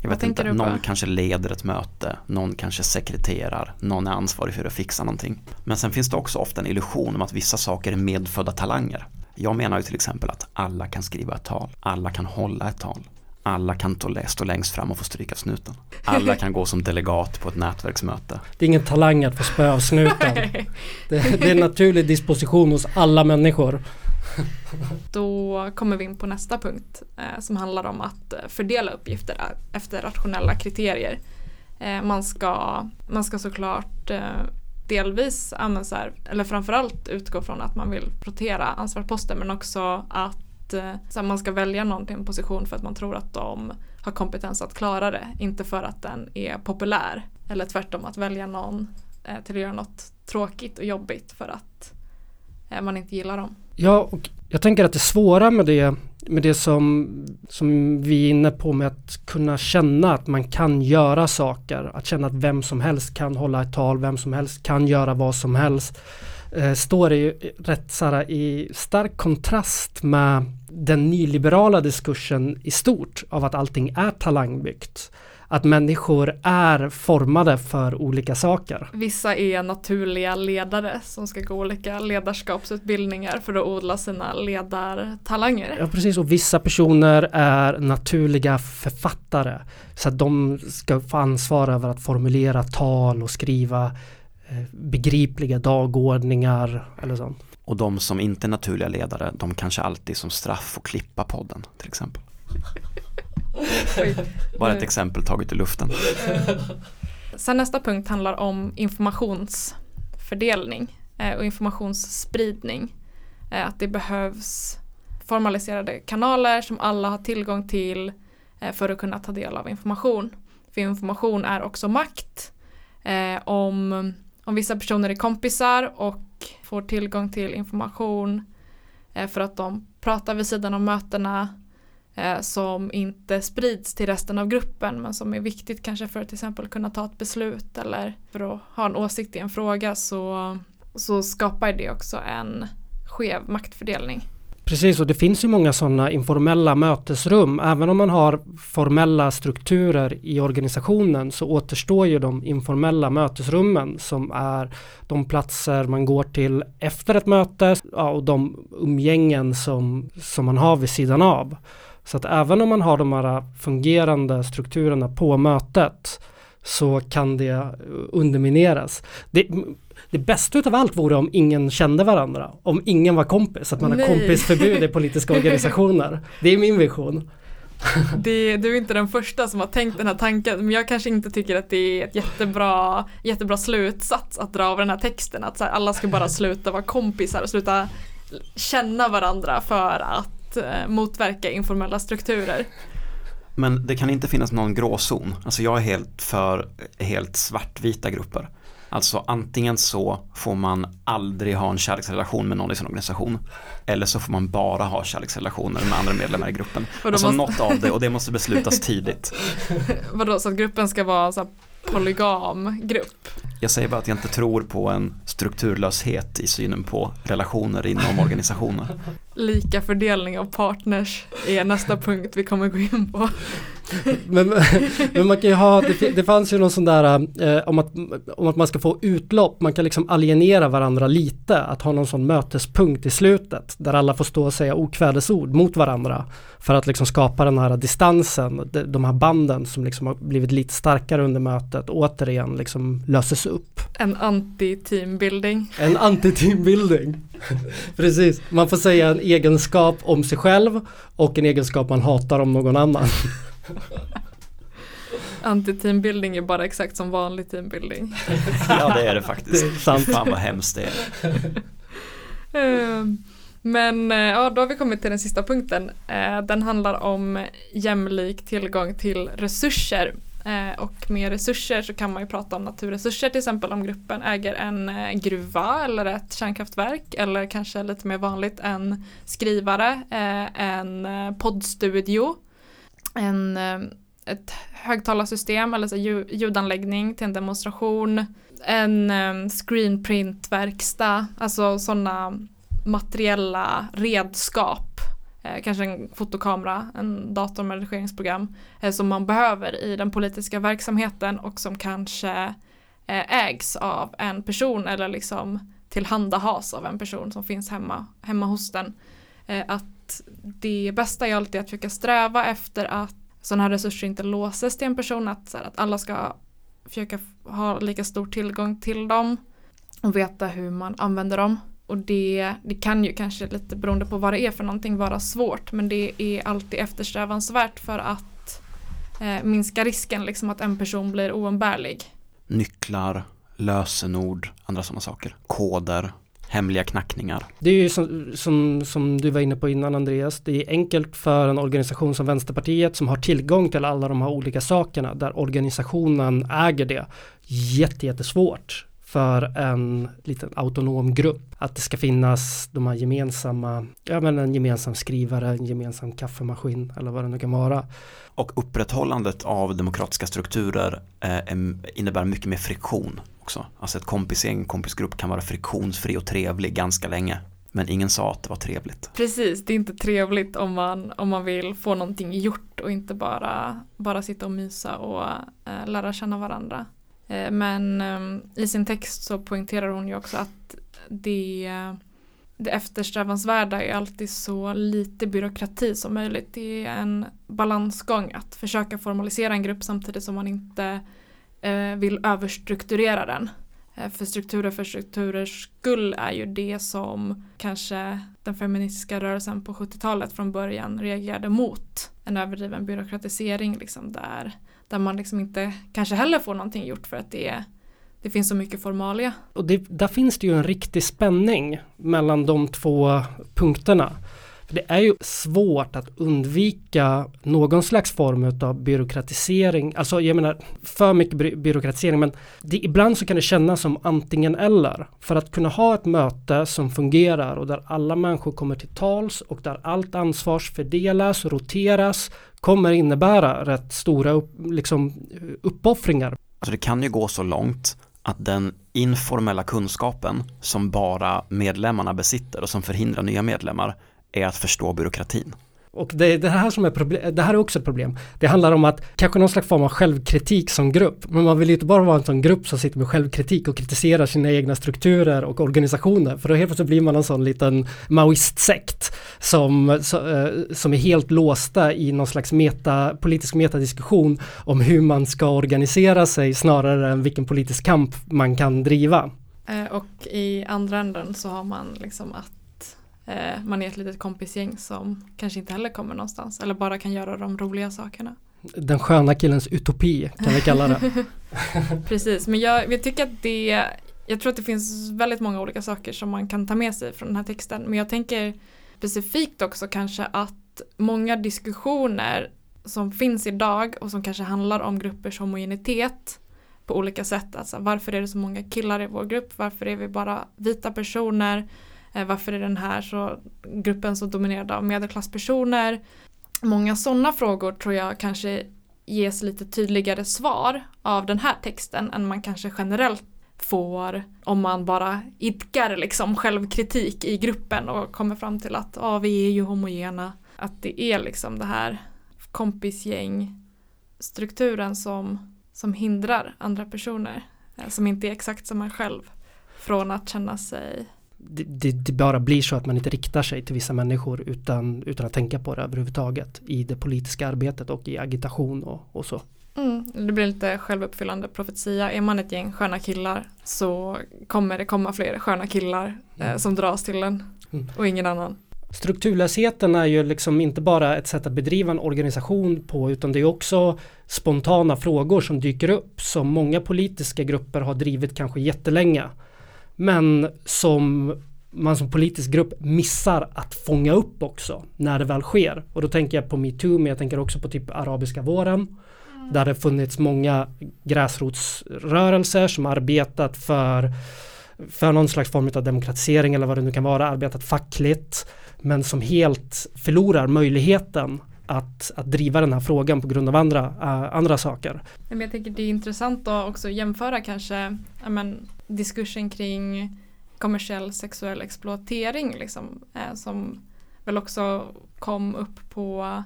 Jag vet inte, någon kanske leder ett möte, någon kanske sekreterar, någon är ansvarig för att fixa någonting. Men sen finns det också ofta en illusion om att vissa saker är medfödda talanger. Jag menar ju till exempel att alla kan skriva ett tal, alla kan hålla ett tal, alla kan stå längst fram och få stryka snuten. Alla kan gå som delegat på ett nätverksmöte. Det är ingen talang att få spö av snuten. Det är en naturlig disposition hos alla människor. Då kommer vi in på nästa punkt eh, som handlar om att fördela uppgifter efter rationella kriterier. Eh, man, ska, man ska såklart eh, delvis använda så här, eller framförallt utgå från att man vill rotera ansvarsposter men också att eh, så här, man ska välja någon till en position för att man tror att de har kompetens att klara det, inte för att den är populär eller tvärtom att välja någon eh, till att göra något tråkigt och jobbigt för att eh, man inte gillar dem. Ja, och jag tänker att det svåra med det, med det som, som vi är inne på med att kunna känna att man kan göra saker, att känna att vem som helst kan hålla ett tal, vem som helst kan göra vad som helst, eh, står i, rätt, så här, i stark kontrast med den nyliberala diskursen i stort av att allting är talangbyggt. Att människor är formade för olika saker. Vissa är naturliga ledare som ska gå olika ledarskapsutbildningar för att odla sina ledartalanger. Ja, precis. Och vissa personer är naturliga författare. Så att de ska få ansvar över att formulera tal och skriva begripliga dagordningar eller sånt. Och de som inte är naturliga ledare, de kanske alltid som straff får klippa podden till exempel. Bara ett exempel taget i luften. Sen nästa punkt handlar om informationsfördelning och informationsspridning. Att det behövs formaliserade kanaler som alla har tillgång till för att kunna ta del av information. För information är också makt. Om, om vissa personer är kompisar och får tillgång till information för att de pratar vid sidan om mötena som inte sprids till resten av gruppen men som är viktigt kanske för att till exempel kunna ta ett beslut eller för att ha en åsikt i en fråga, så, så skapar det också en skev maktfördelning. Precis, och det finns ju många sådana informella mötesrum. Även om man har formella strukturer i organisationen så återstår ju de informella mötesrummen som är de platser man går till efter ett möte, ja, och de umgängen som, som man har vid sidan av. Så att även om man har de här fungerande strukturerna på mötet så kan det undermineras. Det, det bästa utav allt vore om ingen kände varandra. Om ingen var kompis. Att man Nej. har kompisförbud i politiska organisationer. Det är min vision. Det, du är inte den första som har tänkt den här tanken. Men jag kanske inte tycker att det är ett jättebra, jättebra slutsats att dra av den här texten. Att så här, alla ska bara sluta vara kompisar och sluta känna varandra för att eh, motverka informella strukturer. Men det kan inte finnas någon gråzon. Alltså jag är helt för helt svartvita grupper. Alltså antingen så får man aldrig ha en kärleksrelation med någon i sin organisation, eller så får man bara ha kärleksrelationer med andra medlemmar i gruppen. Alltså måste... något av det, och det måste beslutas tidigt. Vadå, så att gruppen ska vara så här polygam grupp? Jag säger bara att jag inte tror på en strukturlöshet i synen på relationer inom organisationer. Lika fördelning av partners är nästa punkt vi kommer gå in på. Men, men man kan ju ha, det, det fanns ju någon sån där eh, om, att, om att man ska få utlopp, man kan liksom alienera varandra lite, att ha någon sån mötespunkt i slutet där alla får stå och säga okvädesord mot varandra för att liksom skapa den här distansen, de, de här banden som liksom har blivit lite starkare under mötet återigen liksom löses upp. En anti-teambuilding. En anti-teambuilding. Precis, man får säga en egenskap om sig själv och en egenskap man hatar om någon annan. Antiteambuilding är bara exakt som vanlig teambuilding. Ja, det är det faktiskt. Fan vad hemskt det är. Men ja, då har vi kommit till den sista punkten. Den handlar om jämlik tillgång till resurser. Och med resurser så kan man ju prata om naturresurser, till exempel om gruppen äger en gruva eller ett kärnkraftverk, eller kanske lite mer vanligt en skrivare, en poddstudio, en, ett högtalarsystem eller så ljudanläggning till en demonstration, en screenprintverkstad, alltså sådana materiella redskap, kanske en fotokamera, en dator med redigeringsprogram, som man behöver i den politiska verksamheten och som kanske ägs av en person eller liksom tillhandahas av en person som finns hemma, hemma hos den. Att det bästa är alltid att försöka sträva efter att sådana här resurser inte låses till en person, att, så här, att alla ska försöka ha lika stor tillgång till dem och veta hur man använder dem. Och det, det kan ju kanske lite beroende på vad det är för någonting vara svårt, men det är alltid eftersträvansvärt för att eh, minska risken liksom, att en person blir oumbärlig. Nycklar, lösenord, andra sådana saker, koder. Hemliga knackningar. Det är ju som, som, som du var inne på innan, Andreas. Det är enkelt för en organisation som Vänsterpartiet som har tillgång till alla de här olika sakerna där organisationen äger det. Jätte, jättesvårt för en liten autonom grupp. Att det ska finnas de här gemensamma, ja men en gemensam skrivare, en gemensam kaffemaskin eller vad det nu kan vara. Och upprätthållandet av demokratiska strukturer eh, innebär mycket mer friktion. Alltså ett kompis i en kompisgrupp kan vara friktionsfri och trevlig ganska länge. Men ingen sa att det var trevligt. Precis, det är inte trevligt om man, om man vill få någonting gjort och inte bara, bara sitta och mysa och eh, lära känna varandra. Eh, men eh, i sin text så poängterar hon ju också att det, det eftersträvansvärda är alltid så lite byråkrati som möjligt. Det är en balansgång att försöka formalisera en grupp samtidigt som man inte vill överstrukturera den För strukturer för strukturers skull är ju det som kanske den feministiska rörelsen på sjuttiotalet från början reagerade mot. En överdriven byråkratisering liksom där, där man liksom inte kanske heller får någonting gjort för att det är Det finns så mycket formalia. Och det, där finns det ju en riktig spänning mellan de två punkterna. För det är ju svårt att undvika någon slags form av byråkratisering. Alltså jag menar för mycket by- byråkratisering. Men det, ibland så kan det kännas som antingen eller. För att kunna ha ett möte som fungerar och där alla människor kommer till tals och där allt ansvars fördelas, roteras, kommer innebära rätt stora upp, liksom, uppoffringar. Alltså det kan ju gå så långt att den informella kunskapen som bara medlemmarna besitter och som förhindrar nya medlemmar är att förstå byråkratin. Och det, det, här som är problem, det här är också ett problem. Det handlar om att kanske någon slags form av självkritik som grupp. Men man vill inte bara vara en sån grupp som sitter med självkritik och kritiserar sina egna strukturer och organisationer. För då helt plötsligt blir man en sån liten maoistsekt som, som är helt låsta i någon slags meta, politisk metadiskussion om hur man ska organisera sig snarare än vilken politisk kamp man kan driva. Och i andra änden så har man liksom att man är ett litet kompisgäng som kanske inte heller kommer någonstans. Eller bara kan göra de roliga sakerna. Den sköna killens utopi kan vi kalla det. Precis, men jag, jag tycker att det... Jag tror att det finns väldigt många olika saker som man kan ta med sig från den här texten. Men jag tänker specifikt också kanske att många diskussioner som finns idag och som kanske handlar om gruppers homogenitet på olika sätt. Alltså varför är det så många killar i vår grupp? Varför är vi bara vita personer? Varför är den här så, gruppen så dominerad av medelklasspersoner? Många sådana frågor tror jag kanske ges lite tydligare svar av den här texten än man kanske generellt får om man bara idkar liksom självkritik i gruppen och kommer fram till att ah, vi är ju homogena. Att det är liksom det här kompisgängstrukturen som, som hindrar andra personer som inte är exakt som man själv från att känna sig... Det, det, det bara blir så att man inte riktar sig till vissa människor utan, utan att tänka på det överhuvudtaget i det politiska arbetet och i agitation och, och så. Mm, det blir lite självuppfyllande profetia. Är man ett gäng sköna killar så kommer det komma fler sköna killar eh, som dras till en mm. och ingen annan. Strukturlösheten är ju liksom inte bara ett sätt att bedriva en organisation på, utan det är också spontana frågor som dyker upp som många politiska grupper har drivit kanske jättelänge. Men som man som politisk grupp missar att fånga upp också när det väl sker. Och då tänker jag på MeToo, men jag tänker också på typ arabiska våren. Mm. Där det funnits många gräsrotsrörelser som arbetat för, för någon slags form av demokratisering eller vad det nu kan vara. Arbetat fackligt, men som helt förlorar möjligheten att, att driva den här frågan på grund av andra, äh, andra saker. Men jag tänker det är intressant att också jämföra kanske... Amen. Diskursen kring kommersiell sexuell exploatering liksom, eh, som väl också kom upp på,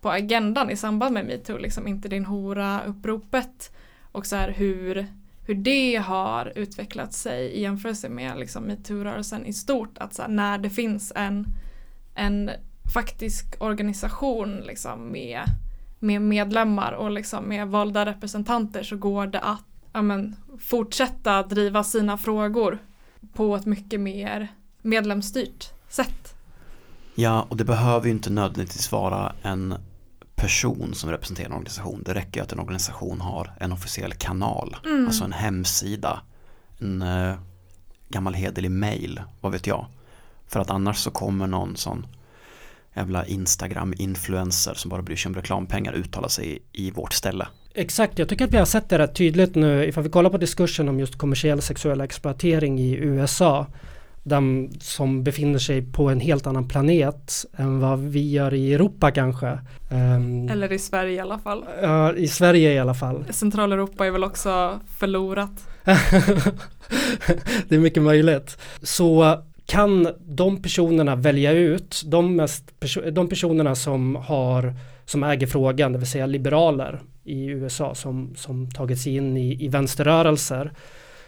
på agendan i samband med MeToo, liksom, inte din hora-uppropet och så här hur, hur det har utvecklat sig i jämförelse med liksom, MeToo-rörelsen i stort, att så här, när det finns en, en faktisk organisation liksom, med, med medlemmar och liksom, med valda representanter så går det att ja, men, fortsätta driva sina frågor på ett mycket mer medlemsstyrt sätt. Ja, och det behöver ju inte nödvändigtvis vara en person som representerar en organisation. Det räcker ju att en organisation har en officiell kanal, mm. alltså en hemsida, en eh, gammal hederlig mail, vad vet jag. För att annars så kommer någon sån jävla Instagram-influencer som bara bryr sig om reklampengar uttala sig i, i vårt ställe. Exakt, jag tycker att vi har sett det rätt tydligt nu ifall vi kollar på diskursen om just kommersiell sexuell exploatering i U S A, de som befinner sig på en helt annan planet än vad vi gör i Europa kanske. Um, Eller i Sverige i alla fall. Ja, uh, i Sverige i alla fall. Centraleuropa är väl också förlorat. Det är mycket möjligt. Så kan de personerna välja ut de, mest perso- de personerna som har som äger frågan, det vill säga liberaler i U S A som, som tagits in i, i vänsterrörelser,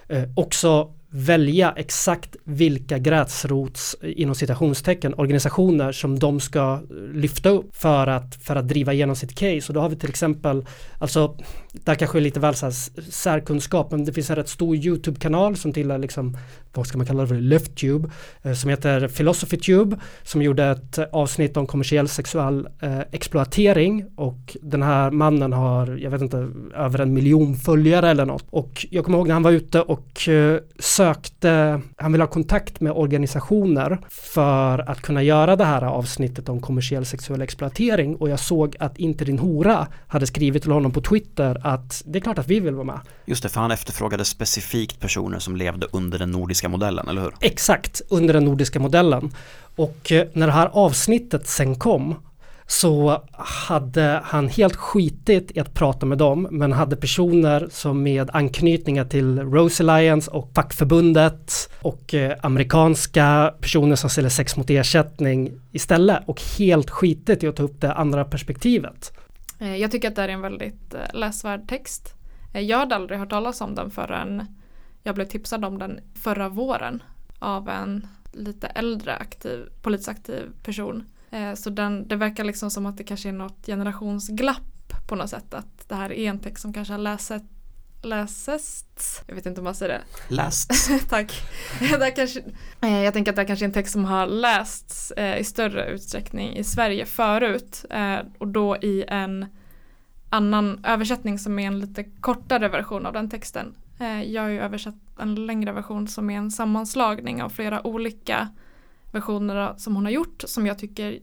eh, också välja exakt vilka gräsrots inom citationstecken organisationer som de ska lyfta upp för att, för att driva igenom sitt case. Och då har vi till exempel, alltså där kanske är lite väl så här, särkunskap, men det finns en rätt stor YouTube-kanal som tillhör liksom, vad ska man kalla det för, left-tube, eh, som heter Philosophy Tube, som gjorde ett avsnitt om kommersiell sexuell eh, exploatering, och den här mannen har, jag vet inte, över en miljon följare eller något. Och jag kommer ihåg när han var ute och eh, sökte, han ville ha kontakt med organisationer för att kunna göra det här avsnittet om kommersiell sexuell exploatering, och jag såg att Inte din hora hade skrivit till honom på Twitter att det är klart att vi vill vara med. Just det, för han efterfrågade specifikt personer som levde under den nordiska modellen, eller hur? Exakt, under den nordiska modellen. Och när det här avsnittet sen kom så hade han helt skitit i att prata med dem, men hade personer som med anknytningar till Rose Alliance och fackförbundet och eh, amerikanska personer som säljer sex mot ersättning istället, och helt skitit i att ta upp det andra perspektivet. Jag tycker att det är en väldigt läsvärd text. Jag hade aldrig hört talas om den förrän jag blev tipsad om den förra våren av en lite äldre aktiv, politiskt aktiv person. Så den, det verkar liksom som att det kanske är något generationsglapp på något sätt. Att det här är en text som kanske har läset, läsest, jag vet inte om man säger det. Lästs. Tack. Det kanske, jag tänker att det är kanske är en text som har lästs eh, i större utsträckning i Sverige förut. Eh, och då i en annan översättning som är en lite kortare version av den texten. Eh, jag har ju översatt en längre version som är en sammanslagning av flera olika versioner som hon har gjort, som jag tycker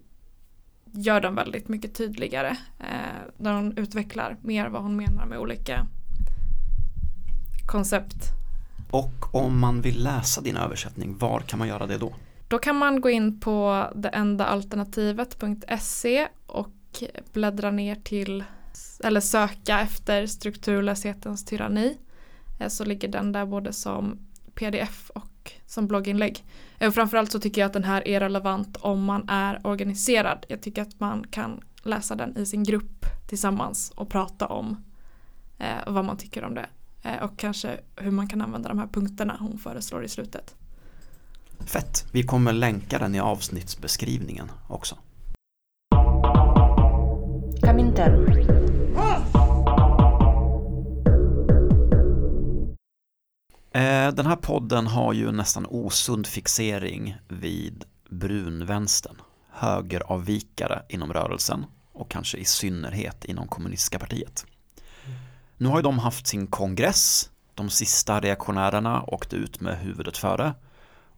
gör den väldigt mycket tydligare, eh, där hon utvecklar mer vad hon menar med olika koncept. Och om man vill läsa din översättning, var kan man göra det då? Då kan man gå in på det enda alternativet punkt se och bläddra ner till, eller söka efter strukturlöshetens tyranni, eh, så ligger den där både som pdf och som blogginlägg. Och framförallt så tycker jag att den här är relevant om man är organiserad. Jag tycker att man kan läsa den i sin grupp tillsammans och prata om eh, vad man tycker om det. Eh, och kanske hur man kan använda de här punkterna hon föreslår i slutet. Fett! Vi kommer länka den i avsnittsbeskrivningen också. Kommentaren. Den här podden har ju nästan osund fixering vid brunvänstern, högeravvikare inom rörelsen och kanske i synnerhet inom kommunistiska partiet. Nu har ju de haft sin kongress, de sista reaktionärerna åkte ut med huvudet före,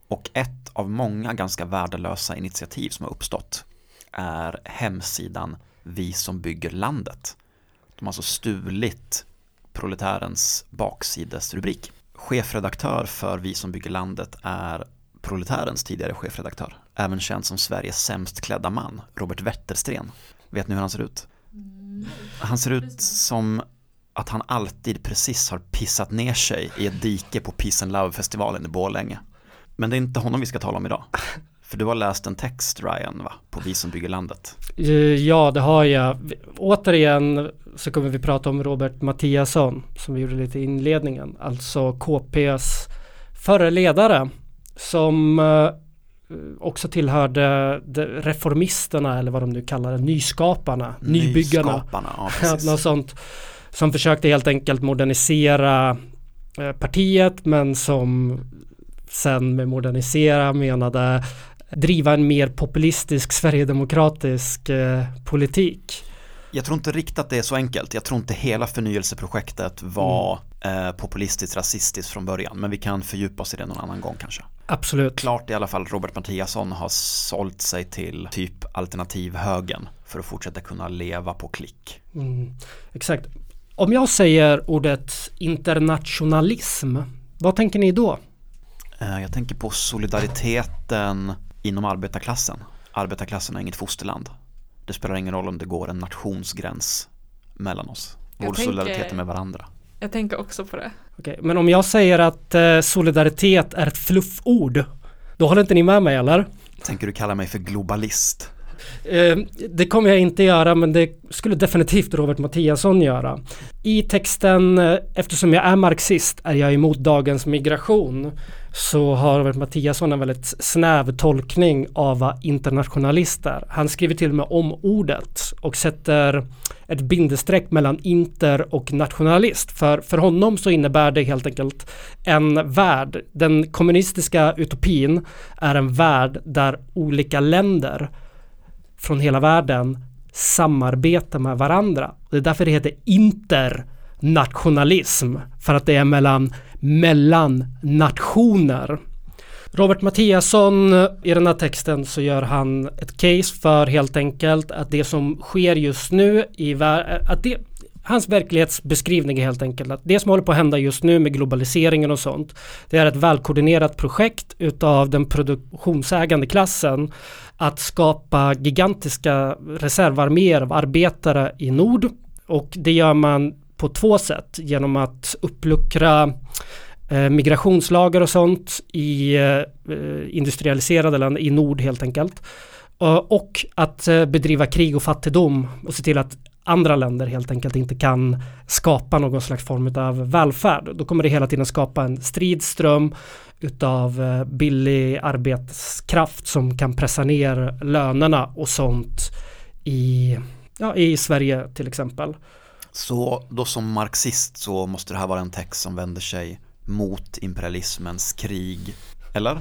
och ett av många ganska värdelösa initiativ som har uppstått är hemsidan Vi som bygger landet. De har alltså stulit proletärens baksidesrubrik. Chefredaktör för Vi som bygger landet är proletärens tidigare chefredaktör, även känd som Sveriges sämst klädda man, Robert Wetterström. Vet ni hur han ser ut? Han ser ut som att han alltid precis har pissat ner sig i ett dike på Peace and Love-festivalen i Borlänge. Men det är inte honom vi ska tala om idag. För du har läst en text, Ryan, va? På Vi som bygger landet. Ja, det har jag. Återigen så kommer vi prata om Robert Mattiasson, som vi gjorde lite i inledningen. Alltså K P:s förre ledare, som också tillhörde reformisterna, eller vad de nu kallar det, nyskaparna, nybyggarna. Nyskaparna, ja, precis. Något sånt, som försökte helt enkelt modernisera partiet, men som sen med modernisera menade driva en mer populistisk sverigedemokratisk eh, politik. Jag tror inte riktigt att det är så enkelt. Jag tror inte hela förnyelseprojektet var mm. eh, populistiskt rasistiskt från början, men vi kan fördjupa oss i det någon annan gång kanske. Absolut. Klart i alla fall Robert Mattiasson har sålt sig till typ alternativhögen för att fortsätta kunna leva på klick. Mm. Exakt. Om jag säger ordet internationalism, vad tänker ni då? Jag tänker på solidariteten inom arbetarklassen. Arbetarklassen är inget fosterland. Det spelar ingen roll om det går en nationsgräns mellan oss. Vår tänker, solidaritet med varandra. Jag tänker också på det. Okej, men om jag säger att eh, solidaritet är ett flufford, då håller inte ni med mig, eller? Tänker du kalla mig för globalist? Eh, det kommer jag inte göra, men det skulle definitivt Robert Mattiasson göra. I texten, eftersom jag är marxist, är jag emot dagens migration, så har Robert Mattiasson en väldigt snäv tolkning av vad internationalister. Han skriver till och med om ordet och sätter ett bindestreck mellan inter och nationalist. För, för honom så innebär det helt enkelt en värld. Den kommunistiska utopin är en värld där olika länder från hela världen samarbetar med varandra. Det är därför det heter internationalism, för att det är mellan, mellan nationer. Robert Mattiasson, i den här texten så gör han ett case för helt enkelt att det som sker just nu i vär- att det, hans verklighetsbeskrivning är helt enkelt att det som håller på att hända just nu med globaliseringen och sånt, det är ett välkoordinerat projekt utav den produktionsägande klassen att skapa gigantiska reservarméer av arbetare i nord, och det gör man på två sätt, genom att uppluckra migrationslagar och sånt i industrialiserade länder i nord helt enkelt, och att bedriva krig och fattigdom och se till att andra länder helt enkelt inte kan skapa någon slags form av välfärd. Då kommer det hela tiden skapa en stridström utav billig arbetskraft som kan pressa ner lönerna och sånt i, ja, i Sverige till exempel. Så då som marxist så måste det här vara en text som vänder sig mot imperialismens krig, eller?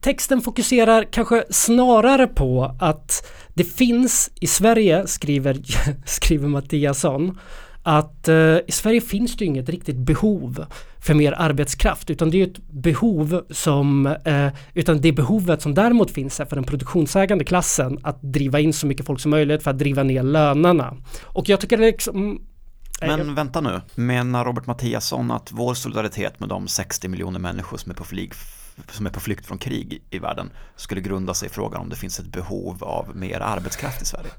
Texten fokuserar kanske snarare på att det finns i Sverige, skriver, skriver Mattiasson, att eh, i Sverige finns det ju inget riktigt behov för mer arbetskraft, utan det är ju ett behov som, eh, utan det behovet som däremot finns är för den produktionsägande klassen att driva in så mycket folk som möjligt för att driva ner lönerna. Och jag tycker det är liksom... Men vänta nu, menar Robert Mattiasson att vår solidaritet med de sextio miljoner människor som är på flyg, som är på flykt från krig i världen skulle grunda sig i frågan om det finns ett behov av mer arbetskraft i Sverige?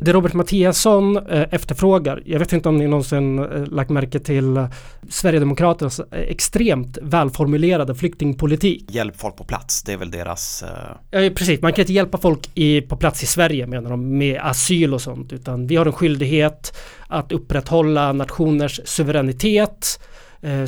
Det Robert Mattiasson eh, efterfrågar, jag vet inte om ni någonsin eh, lagt märke till Sverigedemokraternas extremt välformulerade flyktingpolitik. Hjälp folk på plats, det är väl deras... Eh... Ja, precis, man kan inte hjälpa folk i, på plats i Sverige menar de, med asyl och sånt, utan vi har en skyldighet att upprätthålla nationers suveränitet.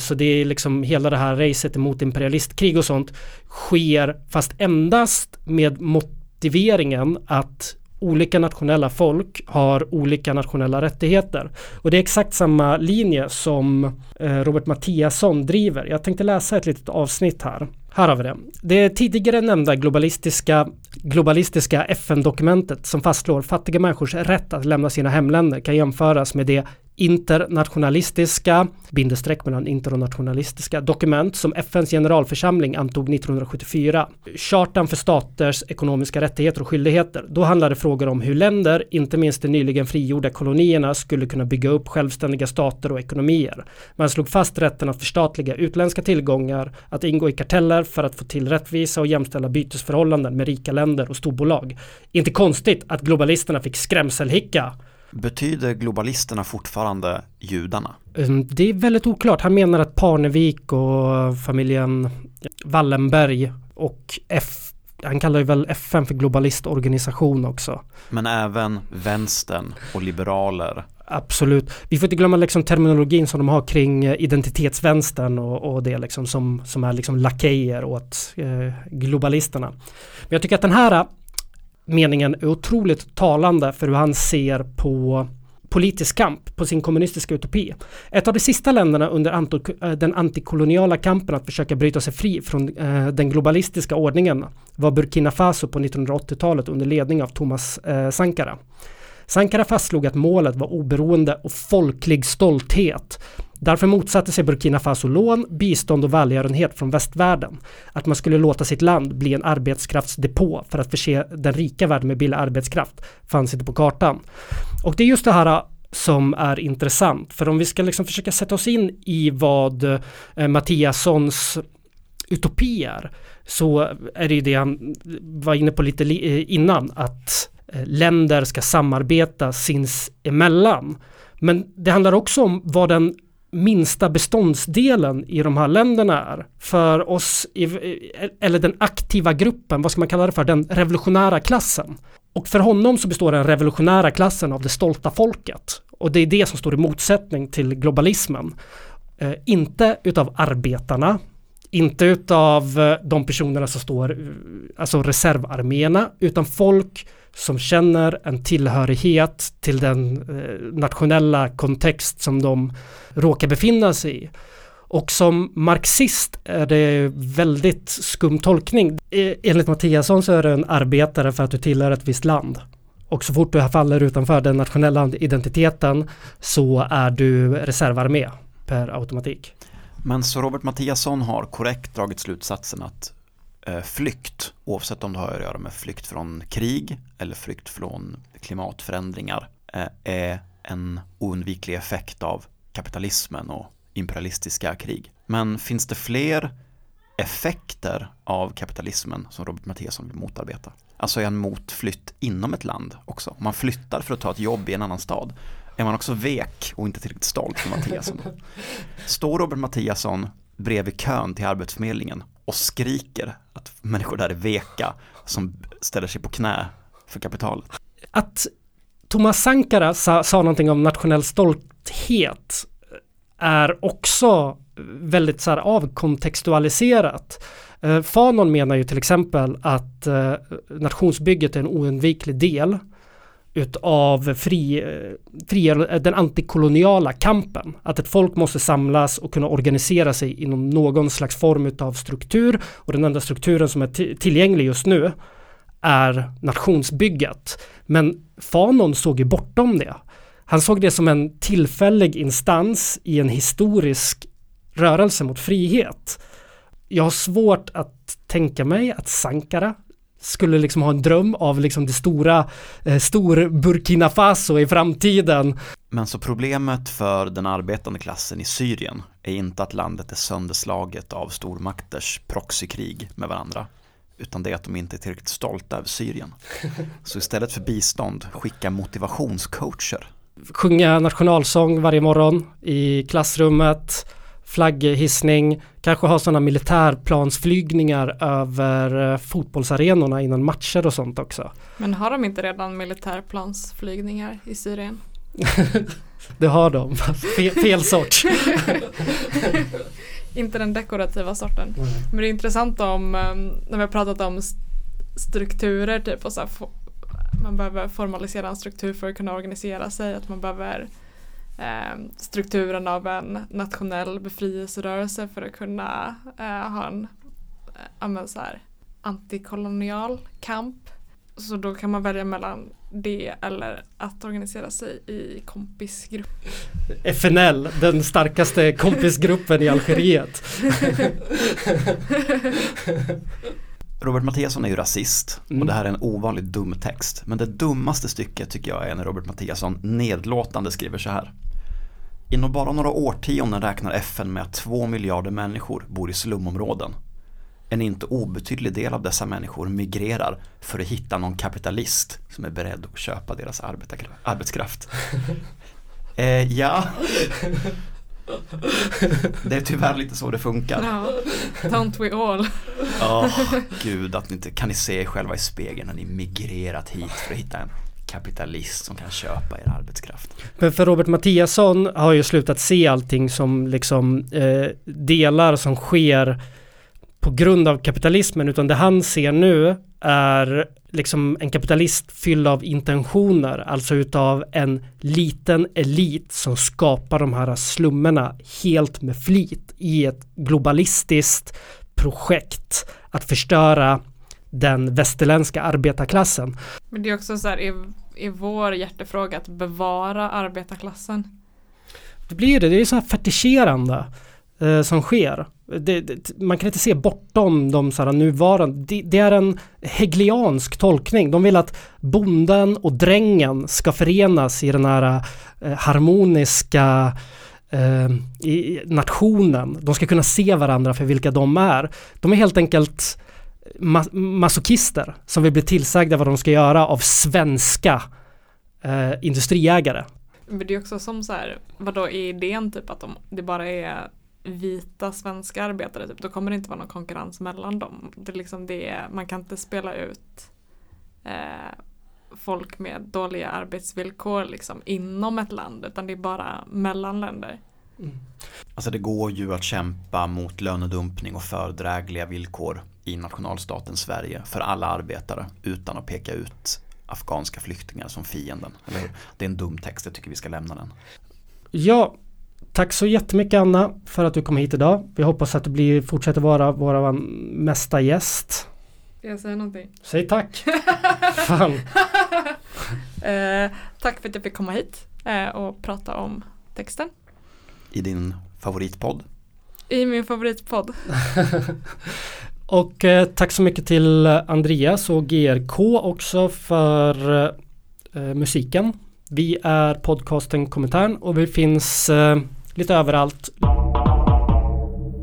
Så det är liksom hela det här racet emot imperialistkrig och sånt sker fast endast med motiveringen att olika nationella folk har olika nationella rättigheter. Och det är exakt samma linje som Robert Mattiasson driver. Jag tänkte läsa ett litet avsnitt här. Här har vi det. Det tidigare nämnda globalistiska, globalistiska F N-dokumentet som fastslår fattiga människors rätt att lämna sina hemländer kan jämföras med det internationalistiska, bindestreck mellan internationalistiska dokument som F N:s generalförsamling antog nittonhundrasjuttiofyra. Chartan för staters ekonomiska rättigheter och skyldigheter. Då handlade frågor om hur länder, inte minst de nyligen frigjorda kolonierna, skulle kunna bygga upp självständiga stater och ekonomier. Man slog fast rätten att förstatliga utländska tillgångar, att ingå i karteller för att få till rättvisa och jämställa bytesförhållanden med rika länder och storbolag. Inte konstigt att globalisterna fick skrämselhicka. Betyder globalisterna fortfarande judarna? Det är väldigt oklart. Han menar att Parnevik och familjen Wallenberg och F, han kallar ju väl F N för globalistorganisation också. Men även vänstern och liberaler. Absolut. Vi får inte glömma liksom terminologin som de har kring identitetsvänstern och, och det liksom som, som är liksom lakejer åt eh, globalisterna. Men jag tycker att den här meningen är otroligt talande för hur han ser på politisk kamp, på sin kommunistiska utopi. Ett av de sista länderna under antok- den antikoloniala kampen att försöka bryta sig fri från eh, den globalistiska ordningen var Burkina Faso på nittonhundraåttiotalet under ledning av Thomas eh, Sankara. Sankara fastslog att målet var oberoende och folklig stolthet. Därför motsatte sig Burkina Faso lån, bistånd och välgörenhet från västvärlden. Att man skulle låta sitt land bli en arbetskraftsdepå för att förse den rika världen med billig arbetskraft fanns inte på kartan. Och det är just det här som är intressant. För om vi ska liksom försöka sätta oss in i vad eh, Mattiassons utopier, så är det ju det han var inne på lite li- innan, att länder ska samarbeta sinsemellan. Men det handlar också om vad den minsta beståndsdelen i de här länderna är. För oss, i, eller den aktiva gruppen, vad ska man kalla det för, den revolutionära klassen. Och för honom så består den revolutionära klassen av det stolta folket. Och det är det som står i motsättning till globalismen. Eh, inte utav arbetarna, inte utav de personerna som står, alltså reservarméerna, utan folk som känner en tillhörighet till den eh, nationella kontext som de råkar befinna sig i. Och som marxist är det väldigt skum tolkning. Enligt Mattiasson så är du en arbetare för att du tillhör ett visst land. Och så fort du faller utanför den nationella identiteten så är du reservarmé per automatik. Men så Robert Mattiasson har korrekt dragit slutsatsen att eh, flykt, oavsett om det har att göra med flykt från krig eller flykt från klimatförändringar, eh, är en oundviklig effekt av kapitalismen och imperialistiska krig. Men finns det fler effekter av kapitalismen som Robert Mattiasson vill motarbeta? Alltså är han mot flytt inom ett land också? Om man flyttar för att ta ett jobb i en annan stad, är man också vek och inte tillräckligt stolt för Mattiasson? Står Robert Mattiasson bredvid kön till Arbetsförmedlingen och skriker att människor där är veka som ställer sig på knä för kapitalet? Att Thomas Sankara sa, sa någonting om nationell stolthet är också väldigt så här avkontextualiserat. Eh, Fanon menar ju till exempel att eh, nationsbygget är en oundviklig del utav fri, fri, den antikoloniala kampen. Att ett folk måste samlas och kunna organisera sig inom någon slags form utav struktur. Och den enda strukturen som är t- tillgänglig just nu är nationsbygget. Men Fanon såg ju bortom det. Han såg det som en tillfällig instans i en historisk rörelse mot frihet. Jag har svårt att tänka mig att Sankara skulle liksom ha en dröm av liksom det stora eh, stor Burkina Faso i framtiden. Men så problemet för den arbetande klassen i Syrien är inte att landet är sönderslaget av stormakters proxykrig med varandra, utan det är att de inte är tillräckligt stolta över Syrien. Så istället för bistånd, skicka motivationscoacher. Sjunga nationalsång varje morgon i klassrummet, flagghissning, kanske ha sådana militärplansflygningar över fotbollsarenorna innan matcher och sånt också. Men har de inte redan militärplansflygningar i Syrien? Det har de, fel, fel sort. Inte den dekorativa sorten. Mm. Men det är intressant om, när vi har pratat om strukturer typ och så här, man behöver formalisera en struktur för att kunna organisera sig, att man behöver eh, strukturen av en nationell befrielserörelse för att kunna eh, ha en eh, så här, antikolonial kamp. Så då kan man välja mellan det eller att organisera sig i kompisgrupp. F N L, den starkaste kompisgruppen i Algeriet. Robert Mattiasson är ju rasist mm. och det här är en ovanligt dum text. Men det dummaste stycket tycker jag är när Robert Mattiasson nedlåtande skriver så här: inom bara några årtionden räknar F N med att två miljarder människor bor i slumområden. En inte obetydlig del av dessa människor migrerar för att hitta någon kapitalist som är beredd att köpa deras arbetskraft. eh, ja... Det är tyvärr lite så det funkar. No, don't we all? Åh, oh, gud, att ni inte kan ni se er själva i spegeln när ni migrerat hit för att hitta en kapitalist som kan köpa er arbetskraft. Men för Robert Mattiasson har ju slutat se allting som liksom eh, delar som sker på grund av kapitalismen, utan det han ser nu är liksom en kapitalist fylld av intentioner, alltså utav en liten elit som skapar de här slummerna helt med flit i ett globalistiskt projekt att förstöra den västerländska arbetarklassen. Men det är också så här, är, är vår hjärtefråga att bevara arbetarklassen? Det blir det, det är så här fetischerande eh, som sker. Det, det, man kan inte se bortom de så här nuvarande, det, det är en hegeliansk tolkning. De vill att bonden och drängen ska förenas i den här eh, harmoniska eh, i, nationen. De ska kunna se varandra för vilka de är. De är helt enkelt ma- masochister som vill bli tillsagda vad de ska göra av svenska eh, industriägare. Men det är också som så här, vadå är idén typ att de, det bara är vita svenska arbetare typ, då kommer det inte vara någon konkurrens mellan dem. Det är liksom det, man kan inte spela ut eh, folk med dåliga arbetsvillkor liksom inom ett land, utan det är bara mellan länder. Mm. Alltså det går ju att kämpa mot lönedumpning och fördrägliga villkor i nationalstaten Sverige för alla arbetare utan att peka ut afghanska flyktingar som fienden. Eller hur? Det är en dum text, jag tycker vi ska lämna den. Ja, tack så jättemycket Anna för att du kom hit idag. Vi hoppas att du blir, fortsätter vara vår mesta gäst. Ska jag säga någonting? Säg tack! Fan. eh, tack för att jag fick komma hit eh, och prata om texten. I din favoritpodd? I min favoritpodd. Och eh, tack så mycket till Andreas och G R K också för eh, musiken. Vi är podcasten Kommentaren och vi finns eh, lite överallt.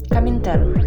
Kommentaren.